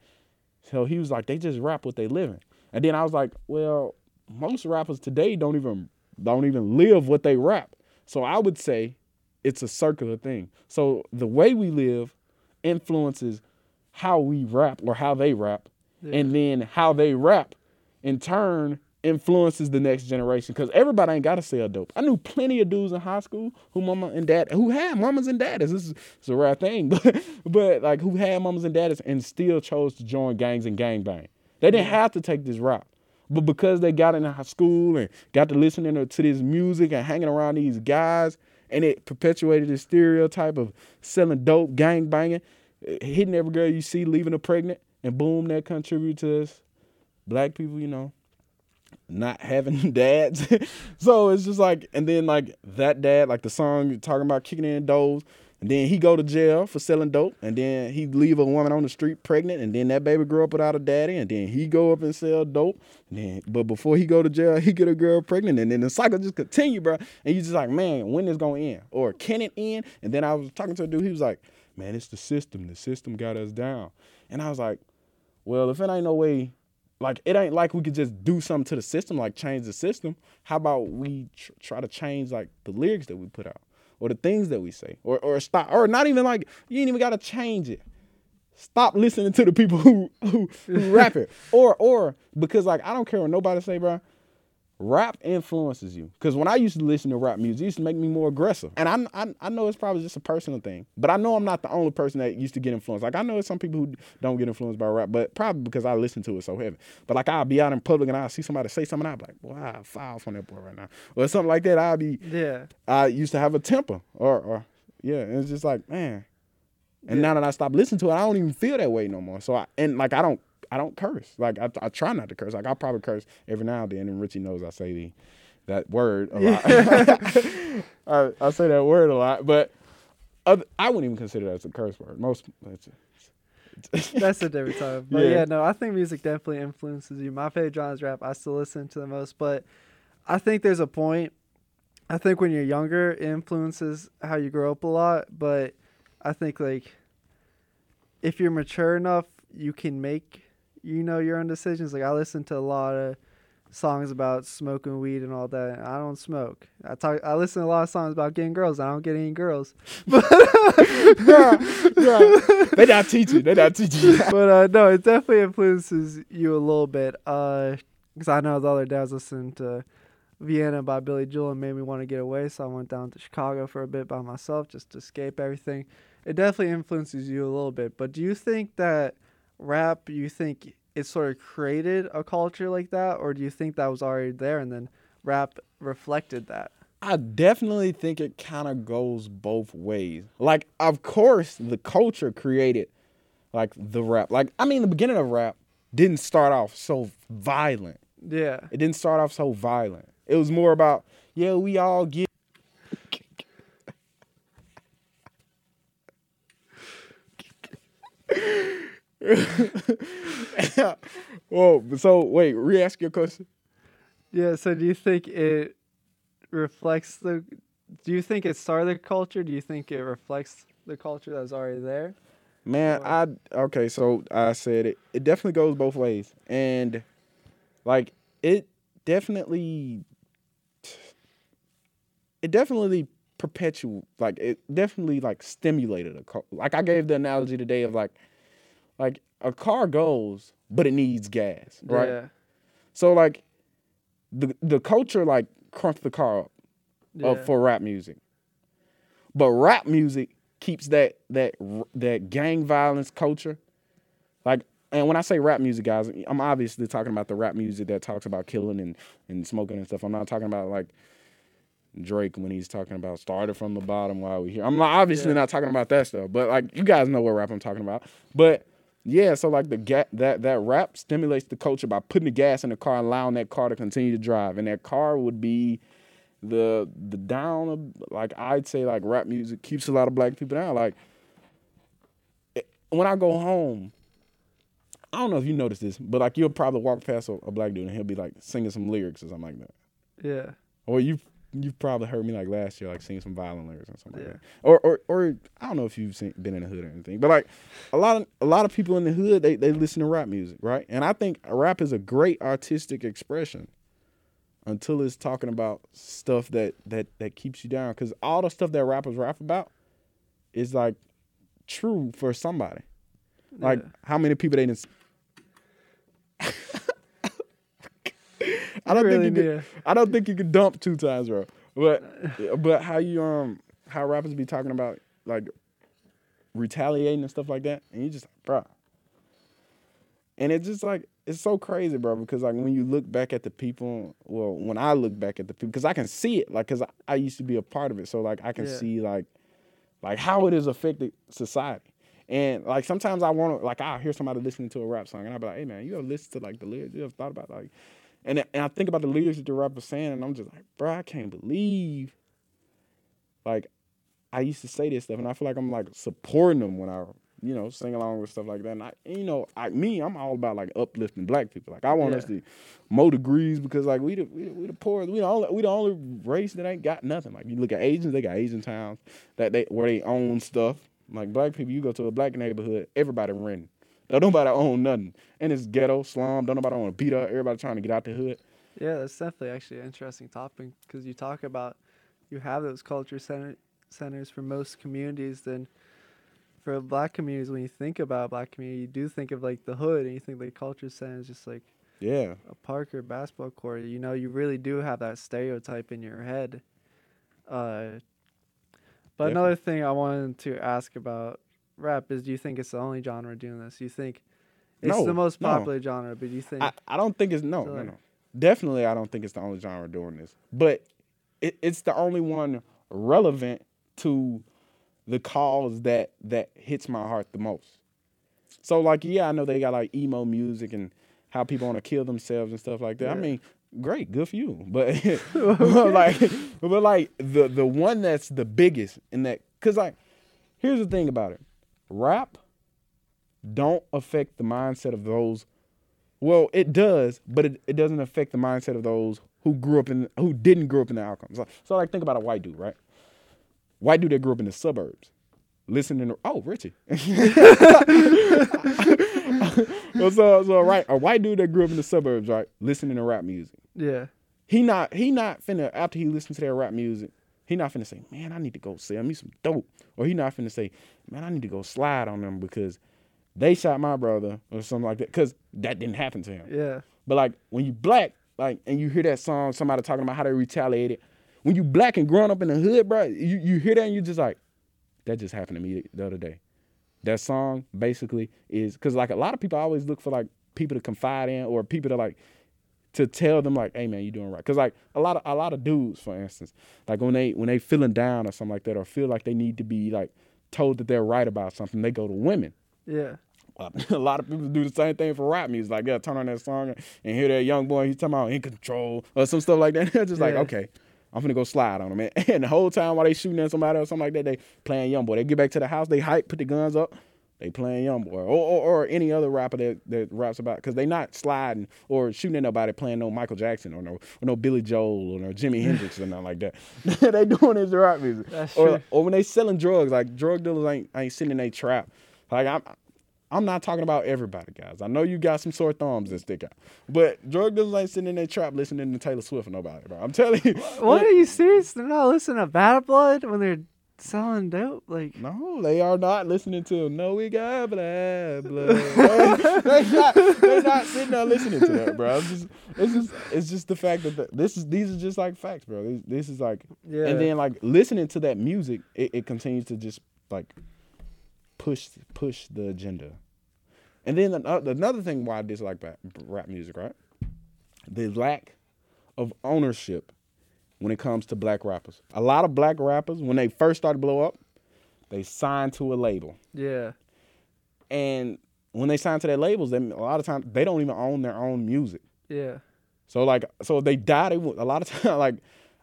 So he was like, they just rap what they living. And then I was like, well, most rappers today don't even, don't even live what they rap. So I would say it's a circular thing. So the way we live influences how we rap or how they rap. Yeah. And then how they rap, in turn, influences the next generation. Because everybody ain't got to sell dope. I knew plenty of dudes in high school who mama and dad who had mamas and daddies. This is it's a rare thing. But, but, like, who had mamas and daddies and still chose to join gangs and gangbang. They didn't have to take this route. But because they got into high school and got to listening to this music and hanging around these guys, and it perpetuated this stereotype of selling dope, gangbanging, hitting every girl you see, leaving her pregnant. And boom, that contribute to us, black people, you know, not having dads. So it's just like, and then like that dad, like the song you're talking about kicking in doors, and then he go to jail for selling dope, and then he leave a woman on the street pregnant, and then that baby grow up without a daddy, and then he go up and sell dope, and then, but before he go to jail, he get a girl pregnant, and then the cycle just continue, bro. And you just like, man, when is it gonna end? Or can it end? And then I was talking to a dude, he was like, man, it's the system. The system got us down. And I was like, well, if it ain't no way, like, it ain't like we could just do something to the system, like change the system. How about we tr- try to change, like, the lyrics that we put out or the things that we say or or stop or not even like you ain't even got to change it. Stop listening to the people who, who, who rap it or or because, like, I don't care what nobody say, bro. Rap influences you. Because when I used to listen to rap music, it used to make me more aggressive. And I, I, I know it's probably just a personal thing, but I know I'm not the only person that used to get influenced. Like, I know it's some people who don't get influenced by rap, but probably because I listen to it so heavy. But, like, I'll be out in public and I'll see somebody say something, I'll be like, boy, I'll foul from that boy right now. Or something like that. I'll be, yeah. I used to have a temper. Or, or yeah, and it's just like, man. And yeah. now that I stop listening to it, I don't even feel that way no more. So, I and, like, I don't. I don't curse. Like, I, I try not to curse. Like, I probably curse every now and then, and Richie knows I say the, that word a lot. I, I say that word a lot, but other, I wouldn't even consider that as a curse word. Most that's it. That's it every time. But yeah. yeah, no, I think music definitely influences you. My favorite genre is rap. I still listen to the most, but I think there's a point. I think when you're younger, it influences how you grow up a lot. But I think, like, if you're mature enough, you can make. You know your own decisions. Like, I listen to a lot of songs about smoking weed and all that. I don't smoke. I talk. I listen to a lot of songs about getting girls. I don't get any girls. But yeah, yeah. They not teach you. They not teach you. But uh, no, it definitely influences you a little bit. Because uh, I know the other day I was listening to Vienna by Billy Joel and made me want to get away. So I went down to Chicago for a bit by myself just to escape everything. It definitely influences you a little bit. But do you think that rap, you think it sort of created a culture like that, or do you think that was already there and then rap reflected that? I definitely think it kind of goes both ways. Like, of course, the culture created, like, the rap. Like, I mean, the beginning of rap didn't start off so violent. Yeah. It didn't start off so violent. It was more about, yeah, we all get... yeah. Whoa, so wait, re-ask your question. Yeah, so do you think it reflects the... Do you think it started the culture? Do you think it reflects the culture that was already there? Man, or? I... Okay, so I said it. It definitely goes both ways. And, like, it definitely... It definitely... perpetual, like, it definitely, like, stimulated a car. Like, I gave the analogy today of, like, like a car goes, but it needs gas, right? Yeah. So, like, the the culture, like, crunked the car up, yeah. up for rap music. But rap music keeps that that that gang violence culture. Like, and when I say rap music, guys, I'm obviously talking about the rap music that talks about killing and, and smoking and stuff. I'm not talking about, like, Drake when he's talking about started from the bottom while we here. I'm not, obviously yeah. not talking about that stuff, but, like, you guys know what rap I'm talking about. But yeah, so, like, the ga- that that rap stimulates the culture by putting the gas in the car and allowing that car to continue to drive, and that car would be the the down of, like, I'd say, like, rap music keeps a lot of black people down. Like, it, when I go home, I don't know if you notice this, but, like, you'll probably walk past a, a black dude and he'll be, like, singing some lyrics or something like that. Yeah. Or you. You've probably heard me, like, last year, like, singing some violent lyrics or something yeah. like that. Or, or, or I don't know if you've seen, been in the hood or anything, but, like, a lot of a lot of people in the hood, they, they listen to rap music, right? And I think rap is a great artistic expression until it's talking about stuff that that, that keeps you down. Because all the stuff that rappers rap about is, like, true for somebody. Yeah. Like, how many people they didn't... I don't really think you could, I don't think you could dump two times, bro. But but how you um how rappers be talking about, like, retaliating and stuff like that, and you just like, bro. And it's just like, it's so crazy, bro, because, like, when you look back at the people, well, when I look back at the people, because I can see it, like, because I, I used to be a part of it, so, like, I can yeah. see like like how it has affected society. And, like, sometimes I want to, like, I'll hear somebody listening to a rap song, and I'll be like, hey, man, you ever listen to, like, the lyrics? You ever thought about, like... And and I think about the lyrics that the rapper's saying, and I'm just like, bro, I can't believe, like, I used to say this stuff, and I feel like I'm, like, supporting them when I, you know, sing along with stuff like that. And, I, you know, I, me, I'm all about, like, uplifting black people. Like, I want yeah. us to more degrees because, like, we the, we, we the poorest. We the, only, we the only race that ain't got nothing. Like, you look at Asians, they got Asian towns that they where they own stuff. Like, black people, you go to a black neighborhood, everybody renting. Don't nobody own nothing. And it's ghetto, slum. Don't nobody want to beat up. Everybody trying to get out the hood. Yeah, that's definitely actually an interesting topic because you talk about you have those culture center, centers for most communities. Then for black communities, when you think about black community, you do think of, like, the hood, and you think, like, culture centers just, like, yeah, a park or basketball court, you know, you really do have that stereotype in your head. Uh, but Definitely. Another thing I wanted to ask about rap is, do you think it's the only genre doing this? You think it's no, the most popular no. genre, but you think... I, I don't think it's... No, so like, no, no. Definitely I don't think it's the only genre doing this. But it, it's the only one relevant to the cause that, that hits my heart the most. So, like, yeah, I know they got, like, emo music and how people want to kill themselves and stuff like that. Yeah. I mean, great, good for you. But, but like, but like the, the one that's the biggest in that... Because, like, here's the thing about it. Rap don't affect the mindset of those... Well, it does, but it, it doesn't affect the mindset of those who grew up in... Who didn't grow up in the outcomes. So, so, like, think about a white dude, right? White dude that grew up in the suburbs. Listening to... Oh, Richie. so, so, right, a white dude that grew up in the suburbs, right? Listening to rap music. Yeah. He not, he not finna... After he listens to that rap music, he not finna say, man, I need to go sell me some dope. Or he not finna say, man, I need to go slide on them because... They shot my brother or something like that, because that didn't happen to him. Yeah. But, like, when you black, like, and you hear that song, somebody talking about how they retaliated. When you black and growing up in the hood, bro, you, you hear that and you just like, that just happened to me the other day. That song basically is, because, like, a lot of people always look for, like, people to confide in or people to, like, to tell them, like, hey, man, you doing right. Because, like, a lot of a lot of dudes, for instance, like, when they when they feeling down or something like that or feel like they need to be, like, told that they're right about something, they go to women. Yeah. A lot of people do the same thing for rap music. Like, yeah, turn on that song and hear that Young Boy, he's talking about in control or some stuff like that. They're just yeah. like, okay, I'm finna go slide on him. And the whole time while they shooting at somebody or something like that, they playing Young Boy. They get back to the house, they hype, put the guns up, they playing Young Boy. Or, or, or any other rapper that, that raps about, because they not sliding or shooting at nobody playing no Michael Jackson or no or no Billy Joel or no Jimi Hendrix or nothing like that. They doing this rap music. That's or, or when they selling drugs, like drug dealers ain't, ain't sitting in their trap. Like, I'm I'm not talking about everybody, guys. I know you got some sore thumbs that stick out. But drug dealers ain't sitting in their trap listening to Taylor Swift or nobody, bro. I'm telling you. What? Are you serious? They're not listening to Bad Blood when they're selling dope? Like, no, they are not listening to No We Got Bad Blood. they're, not, they're not sitting there listening to that, bro. It's just, it's just, it's just the fact that the, this is these are just like facts, bro. This, this is like, yeah. And then, like, listening to that music, it, it continues to just, like, push push the agenda. And then another thing why I dislike rap music, right? The lack of ownership when it comes to black rappers. A lot of black rappers, when they first started to blow up, they signed to a label. Yeah. And when they sign to their labels, they, a lot of times they don't even own their own music. Yeah. So, like, so if they die, they a lot of times, like,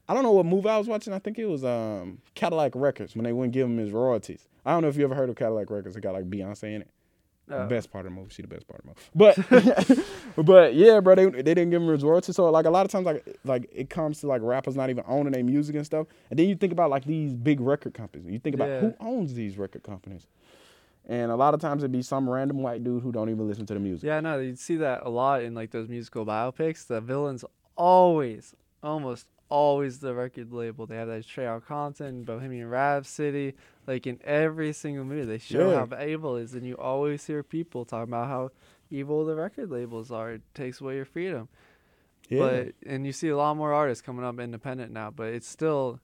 I don't know what movie I was watching. I think it was um, Cadillac Records when they wouldn't give him his royalties. I don't know if you ever heard of Cadillac Records. It got, like, Beyonce in it. Oh. Best part of the movie. She the best part of the movie. But, but yeah, bro, they they didn't give him his royalties. So, like, a lot of times, like, like it comes to, like, rappers not even owning their music and stuff. And then you think about, like, these big record companies. You think about yeah. who owns these record companies. And a lot of times it'd be some random white dude who don't even listen to the music. Yeah, I know. You'd see that a lot in, like, those musical biopics. The villain's always, almost always the record label. They have that Trey Compton, Bohemian Rhapsody. Like, in every single movie, they show yeah. how evil it is, and you always hear people talking about how evil the record labels are. It takes away your freedom. Yeah. But and you see a lot more artists coming up independent now, but it's still,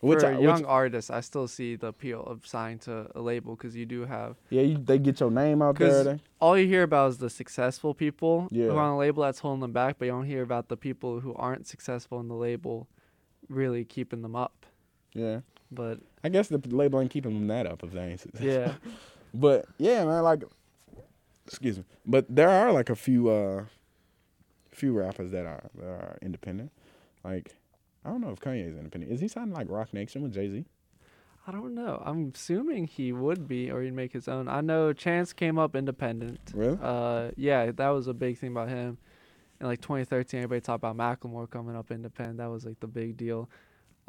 which for I, young which, artists, I still see the appeal of signing to a label, because you do have... Yeah, you, they get your name out there. They? All you hear about is the successful people yeah. who are on a label that's holding them back, but you don't hear about the people who aren't successful in the label really keeping them up. Yeah. But I guess the label ain't keeping that up if they ain't successful. Yeah. But yeah, man, like, excuse me. But there are, like, a few uh few rappers that are that are independent. Like, I don't know if Kanye is independent. Is he signing, like, Rock Nation with Jay-Z? I don't know. I'm assuming he would be, or he'd make his own. I know Chance came up independent. Really? Uh yeah, that was a big thing about him. In, like, twenty thirteen, everybody talked about Macklemore coming up independent. That was, like, the big deal.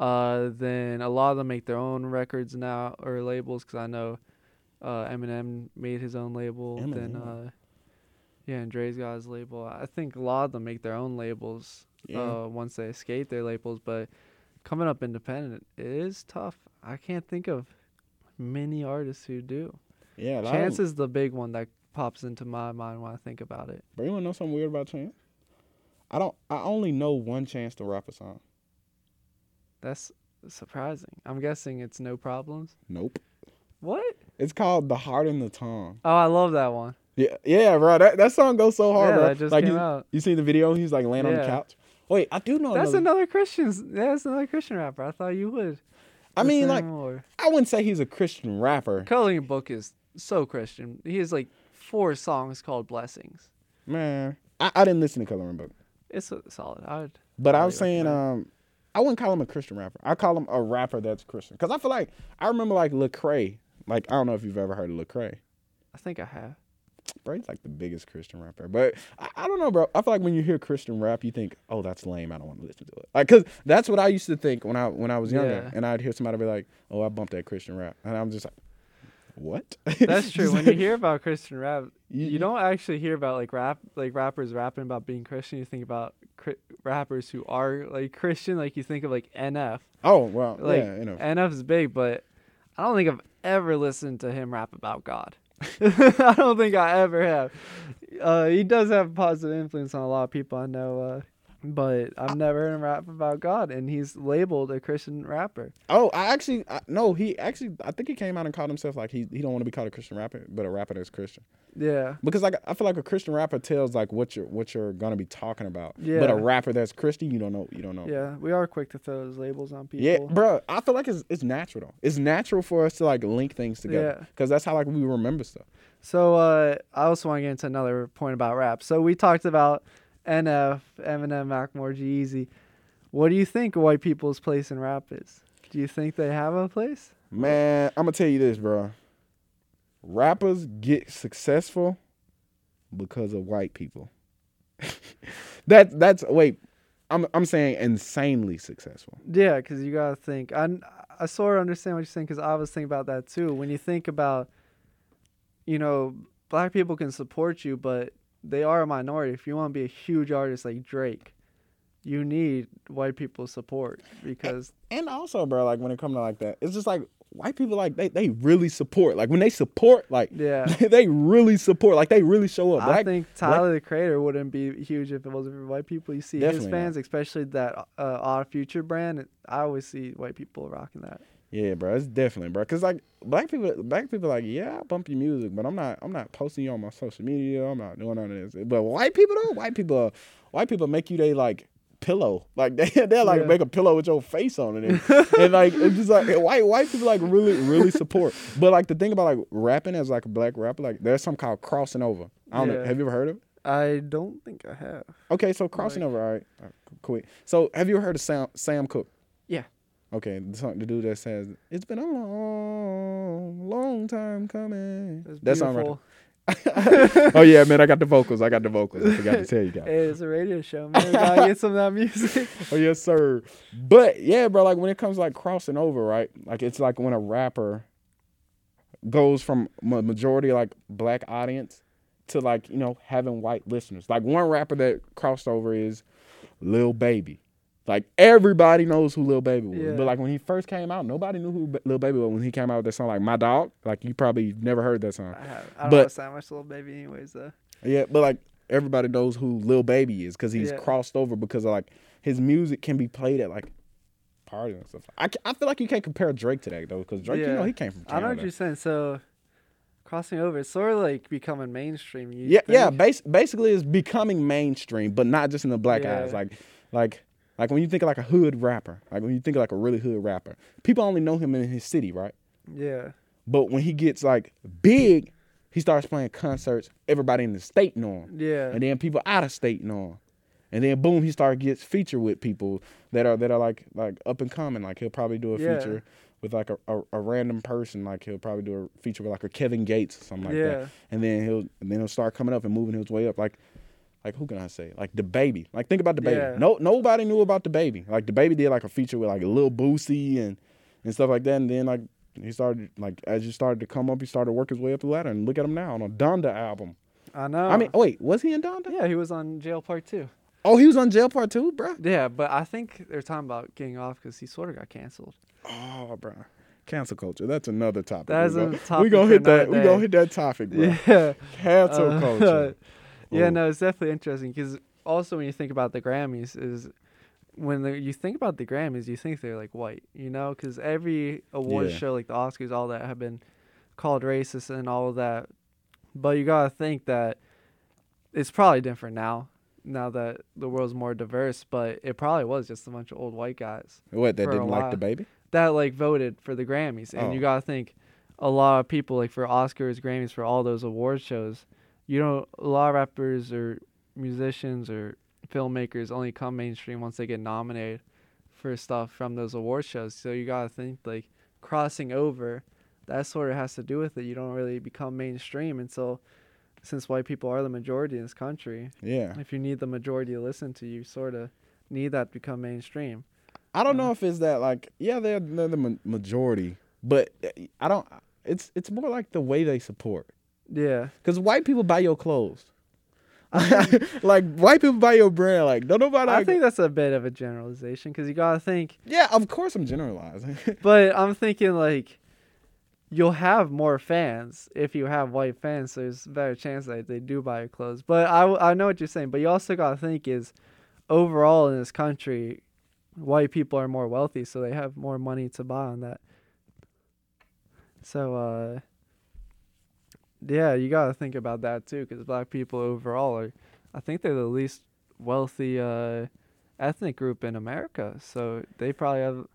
Uh, then a lot of them make their own records now, or labels, because I know uh, Eminem made his own label. Eminem. Then, uh, yeah, and Dre's got his label. I think a lot of them make their own labels yeah. uh, once they escape their labels. But coming up independent, it is tough. I can't think of many artists who do. Yeah, Chance of, is the big one that pops into my mind when I think about it. But you want to know something weird about Chance? I don't. I only know one Chance to rap a song. That's surprising. I'm guessing it's No Problems. Nope. What? It's called The Heart and the Tongue. Oh, I love that one. Yeah, yeah, bro. That that song goes so hard. Yeah, bro. That just like came you, out. You seen the video? He's like laying yeah. on the couch. Wait, I do know. That's another, another Christian's. Yeah, that's another Christian rapper. I thought you would. I mean, like, more. I wouldn't say he's a Christian rapper. Coloring Book is so Christian. He has like four songs called Blessings. Man, I, I didn't listen to Coloring Book. It's a solid. I'd but I was saying, um, I wouldn't call him a Christian rapper. I call him a rapper that's Christian. Because I feel like, I remember like Lecrae. Like, I don't know if you've ever heard of Lecrae. I think I have. Bro, he's like the biggest Christian rapper. But I, I don't know, bro. I feel like when you hear Christian rap, you think, oh, that's lame. I don't want to listen to it. Like, because that's what I used to think when I when I was younger. Yeah. And I'd hear somebody be like, oh, I bumped that Christian rap. And I'm just like, what? That's true. When you hear about Christian rap, you, you don't actually hear about like rap, like rappers rapping about being Christian. You think about cri- rappers who are like Christian. Like you think of like N F. Oh, well, like, yeah, N F. N F's big, but I don't think I've ever listened to him rap about God. I don't think I ever have. Uh, he does have a positive influence on a lot of people I know, uh, but I've never heard him rap about God, and he's labeled a Christian rapper. Oh, I actually, I, no, he actually, I think he came out and called himself like he he don't want to be called a Christian rapper, but a rapper that's Christian. Yeah. Because like I feel like a Christian rapper tells like what you're what you're gonna be talking about. Yeah. But a rapper that's Christian, you don't know, you don't know. Yeah, we are quick to throw those labels on people. Yeah, bro. I feel like it's it's natural though. It's natural for us to like link things together. Yeah. Because that's how like we remember stuff. So uh, I also want to get into another point about rap. So we talked about N F, Eminem, Macklemore, Jeezy. What do you think white people's place in rap is? Do you think they have a place? Man, I'm going to tell you this, bro. Rappers get successful because of white people. that That's, wait, I'm I'm saying insanely successful. Yeah, because you got to think. I, I sort of understand what you're saying because I was thinking about that too. When you think about, you know, black people can support you, but they are a minority. If you want to be a huge artist like Drake, you need white people's support because. And, and also, bro, like when it comes to like that, it's just like white people, like they, they really support. Like when they support, like yeah, they really support. Like they really show up. I black, think Tyler black, the Creator wouldn't be huge if it wasn't for white people. You see his fans, not. Especially that uh, Odd Future brand. I always see white people rocking that. Yeah, bro, it's definitely, bro. Cause like black people, black people, like yeah, I bump your music, but I'm not, I'm not posting you on my social media. I'm not doing none of this. But white people though, white people, white people make you they like pillow, like they they like yeah. make a pillow with your face on it, and, and like it's just like white white people like really really support. But like the thing about like rapping as like a black rapper, like there's something called crossing over. I don't yeah. know. Have you ever heard of it? I don't think I have. Okay, so crossing like, over, all right, all right, quick. So have you ever heard of Sam Sam Cooke? Yeah. Okay, the dude that says, it's been a long, long time coming. That's on right there. Oh, yeah, man, I got the vocals. I got the vocals. I forgot to tell you guys. Hey, it's a radio show, man. Gotta get some of that music. Oh, yes, sir. But, yeah, bro, like when it comes to like crossing over, right? Like it's like when a rapper goes from a majority like black audience to like, you know, having white listeners. Like one rapper that crossed over is Lil Baby. Like, everybody knows who Lil Baby was. Yeah. But, like, when he first came out, nobody knew who Lil Baby was. When he came out with that song, like, My Dog, like, you probably never heard that song. I haven't. I don't but, know so much Lil Baby anyways, though. Yeah, but, like, everybody knows who Lil Baby is because he's yeah. crossed over because, of, like, his music can be played at, like, parties and stuff. I, I feel like you can't compare Drake to that, though, because Drake, yeah. you know, he came from Canada. I know what you're saying. So, crossing over, it's sort of, like, becoming mainstream. You yeah, think? yeah. Bas- basically, it's becoming mainstream, but not just in the black yeah. eyes. Like, like... Like, when you think of, like, a hood rapper, like, when you think of, like, a really hood rapper, people only know him in his city, right? Yeah. But when he gets, like, big, he starts playing concerts. Everybody in the state know him. Yeah. And then people out of state know him. And then, boom, he starts gets featured with people that are, that are like, like up and coming. Like, he'll probably do a yeah. feature with, like, a, a, a random person. Like, he'll probably do a feature with, like, a Kevin Gates or something like yeah. that. And then he'll and then he'll start coming up and moving his way up. Like... Like, who can I say? Like, the baby. Like, think about the baby. Yeah. No, nobody knew about the baby. Like, the baby did, like, a feature with, like, a Lil Boosie and, and stuff like that. And then, like, he started, like, as you started to come up, he started to work his way up the ladder. And look at him now on a Donda album. I know. I mean, wait, was he in Donda? Yeah, he was on Jail Part two. Oh, he was on Jail Part two, bro? Yeah, but I think they're talking about getting off because he sort of got canceled. Oh, bro. Cancel culture. That's another topic. That's a topic. We're going to hit that. We're going to hit that topic, bro. Yeah. Cancel uh, culture. Yeah, Ooh. no, it's definitely interesting because also when you think about the Grammys is when the, you think about the Grammys, you think they're like white, you know, because every award yeah. show like the Oscars, all that have been called racist and all of that. But you got to think that it's probably different now. Now that the world's more diverse, but it probably was just a bunch of old white guys. What, that didn't like the baby? That, like, voted for the Grammys. And oh. you got to think a lot of people, like, for Oscars, Grammys, for all those award shows, you know, a lot of rappers or musicians or filmmakers only come mainstream once they get nominated for stuff from those award shows. So you got to think, like, crossing over, that sort of has to do with it. You don't really become mainstream until... since white people are the majority in this country, yeah. if you need the majority to listen to you, sort of need that to become mainstream. I don't uh, know if it's that like, yeah, they're, they're the ma- majority, but I don't. It's it's more like the way they support. Yeah, because white people buy your clothes, like white people buy your brand. Like don't nobody. I think that's a bit of a generalization because you gotta think. Yeah, of course I'm generalizing, but I'm thinking like. You'll have more fans if you have white fans. So there's a better chance that they do buy your clothes. But I, I know what you're saying. But you also got to think is overall in this country, white people are more wealthy. So they have more money to buy on that. So, uh, yeah, you got to think about that, too, because black people overall are, I think they're the least wealthy uh, ethnic group in America. So they probably have...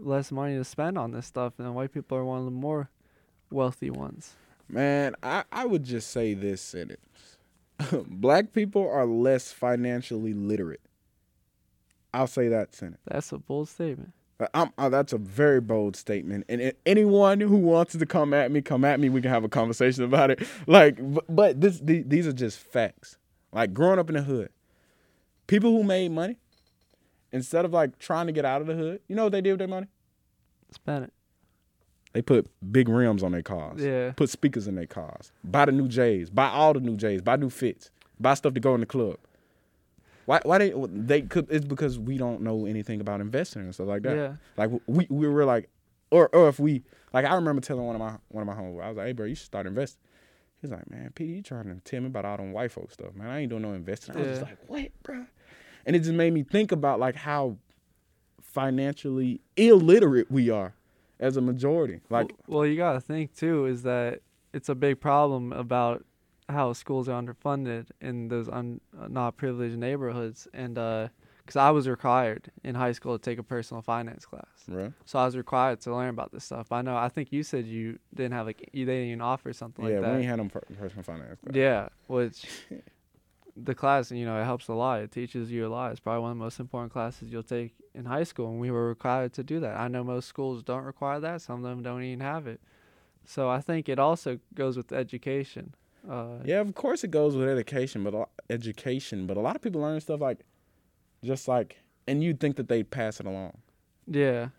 less money to spend on this stuff, and white people are one of the more wealthy ones. Man, I, I would just say this sentence. Black people are less financially literate. I'll say that sentence. That's a bold statement. I'm, uh, that's a very bold statement. And, and anyone who wants to come at me, come at me. We can have a conversation about it. Like, But this the, these are just facts. Like, growing up in the hood, people who made money, instead of, like, trying to get out of the hood, you know what they did with their money? Spent it. They put big rims on their cars. Yeah. Put speakers in their cars. Buy the new J's. Buy all the new J's. Buy new fits. Buy stuff to go in the club. Why Why they... they could? It's because we don't know anything about investing and stuff like that. Yeah. Like, we, we were, like... Or or if we... Like, I remember telling one of my one of my homeboys, I was like, hey, bro, you should start investing. He's like, man, P, you trying to tell me about all them white folks stuff, man. I ain't doing no investing. I was yeah. just like, what, bro? And it just made me think about, like, how financially illiterate we are as a majority. Like, Well, well you got to think, too, is that it's a big problem about how schools are underfunded in those un- not privileged neighborhoods. And because uh, I was required in high school to take a personal finance class. Right. So I was required to learn about this stuff. I know. I think you said you didn't have, like, you, they didn't even offer something yeah, like that. Yeah, we ain't had them per- personal finance class. Yeah, which... the class, you know, it helps a lot. It teaches you a lot. It's probably one of the most important classes you'll take in high school, and we were required to do that. I know most schools don't require that. Some of them don't even have it. So I think it also goes with education. Uh, yeah, of course it goes with education, but a lot, education. But a lot of people learn stuff like, just like, and you'd think that they'd pass it along. Yeah.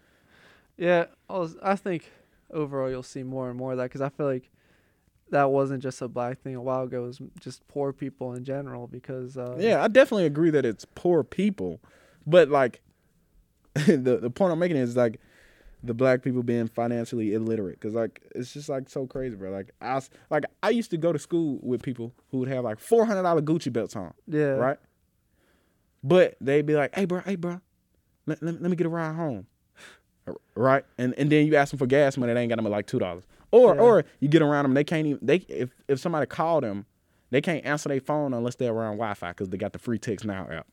Yeah, I think overall you'll see more and more of that because I feel like that wasn't just a black thing a while ago. It was just poor people in general because... Uh, yeah, I definitely agree that it's poor people. But, like, the, the point I'm making is, like, the black people being financially illiterate. Because, like, it's just, like, so crazy, bro. Like I, like, I used to go to school with people who would have, like, four hundred dollars Gucci belts on. Yeah. Right? But they'd be like, hey, bro, hey, bro, let, let, let me get a ride home. Right? And and then you ask them for gas money, they ain't got them at, like, two dollars. Or yeah. or you get around them, they can't even, they if, if somebody called them, they can't answer their phone unless they're around Wi-Fi because they got the free text now app.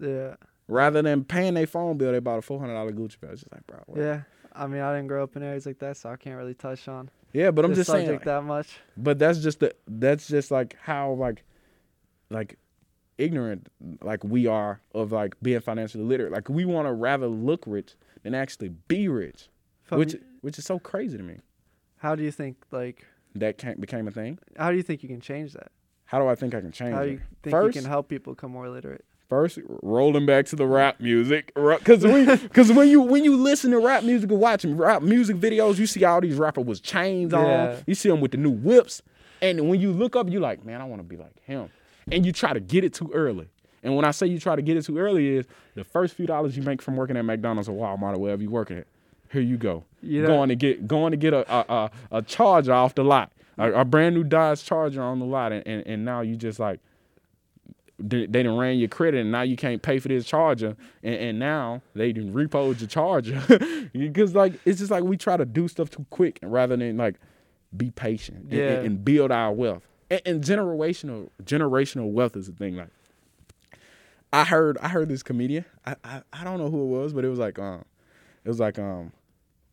Yeah. Rather than paying their phone bill, they bought a four hundred dollars Gucci belt. It's just like, bro, what? Yeah. I mean, I didn't grow up in areas like that, so I can't really touch on yeah, but I'm this just subject saying, like, that much. But that's just, the that's just like how, like, like ignorant, like, we are of, like, being financially literate. Like, we want to rather look rich than actually be rich, From which you- which is so crazy to me. How do you think, like... that can't, became a thing? How do you think you can change that? How do I think I can change it? How do you it? think first, you can help people become more literate? First, rolling back to the rap music. Because when you when you listen to rap music and watch rap music videos, you see all these rappers with chains yeah. on. You see them with the new whips. And when you look up, you're like, man, I want to be like him. And you try to get it too early. And when I say you try to get it too early is the first few dollars you make from working at McDonald's or Walmart or wherever you're working at. Here you go. You know, going to get going to get a a, a charger off the lot, a, a brand new Dodge Charger on the lot, and, and, and now you just like they, they done ran your credit, and now you can't pay for this charger, and, and now they done repoed your charger because like it's just like we try to do stuff too quick rather than like be patient yeah. and, and build our wealth. And, and generational generational wealth is a thing. Like I heard I heard this comedian. I, I I don't know who it was, but it was like um it was like um.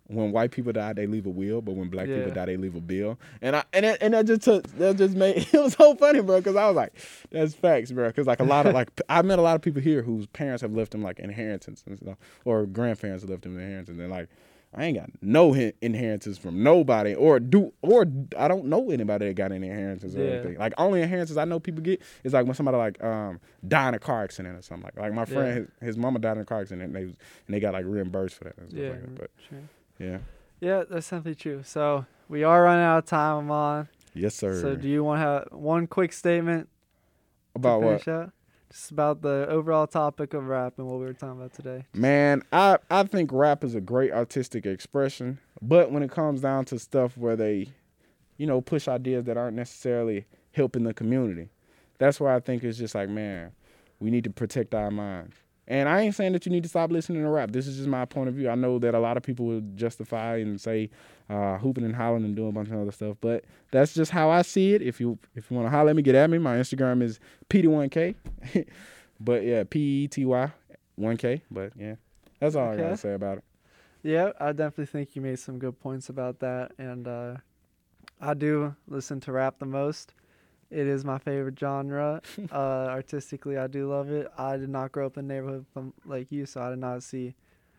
when white people die, they leave a will, but when black yeah. people die, they leave a bill. And I and that, and that just took, that just made it was so funny, bro. Because I was like, that's facts, bro. Because like a lot of like I met a lot of people here whose parents have left them like inheritance and stuff, or grandparents have left them inheritance, and like I ain't got no inheritance from nobody, or do or I don't know anybody that got any inheritance or yeah. anything. Like only inheritance I know people get is like when somebody like um died in a car accident or something. Like like my friend, yeah. his, his mama died in a car accident, and they and they got like reimbursed for that. And stuff yeah, like that. But, sure. Yeah. Yeah, that's definitely true. So we are running out of time, Amon. Yes, sir. So do you want to have one quick statement about to finish what? Out? Just about the overall topic of rap and what we were talking about today. Man, I, I think rap is a great artistic expression, but when it comes down to stuff where they, you know, push ideas that aren't necessarily helping the community, that's where I think it's just like, man, we need to protect our minds. And I ain't saying that you need to stop listening to rap. This is just my point of view. I know that a lot of people will justify and say uh, hooping and hollering and doing a bunch of other stuff, but that's just how I see it. If you if you want to holler at me, get at me. My Instagram is P D one K. But, yeah, P E T Y one K. But, yeah, that's all okay. I got to say about it. Yeah, I definitely think you made some good points about that. And uh, I do listen to rap the most. It is my favorite genre. Uh, artistically, I do love it. I did not grow up in the neighborhood like you, so I did not see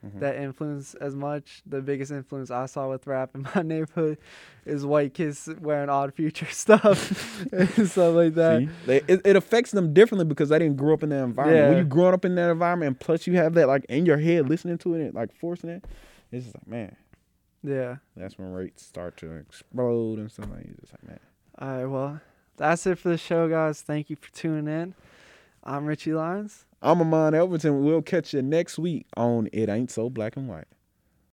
mm-hmm. that influence as much. The biggest influence I saw with rap in my neighborhood is white kids wearing Odd Future stuff and stuff like that. They, it, it affects them differently because they didn't grow up in that environment. Yeah. When you grow up in that environment, and plus you have that like in your head listening to it and like forcing it, it's just like, man. Yeah. That's when rates start to explode and stuff like that. It's just like, man. All right, well. That's it for the show, guys. Thank you for tuning in. I'm Richie Lyons. I'm Amon Elverton. We'll catch you next week on It Ain't So Black and White.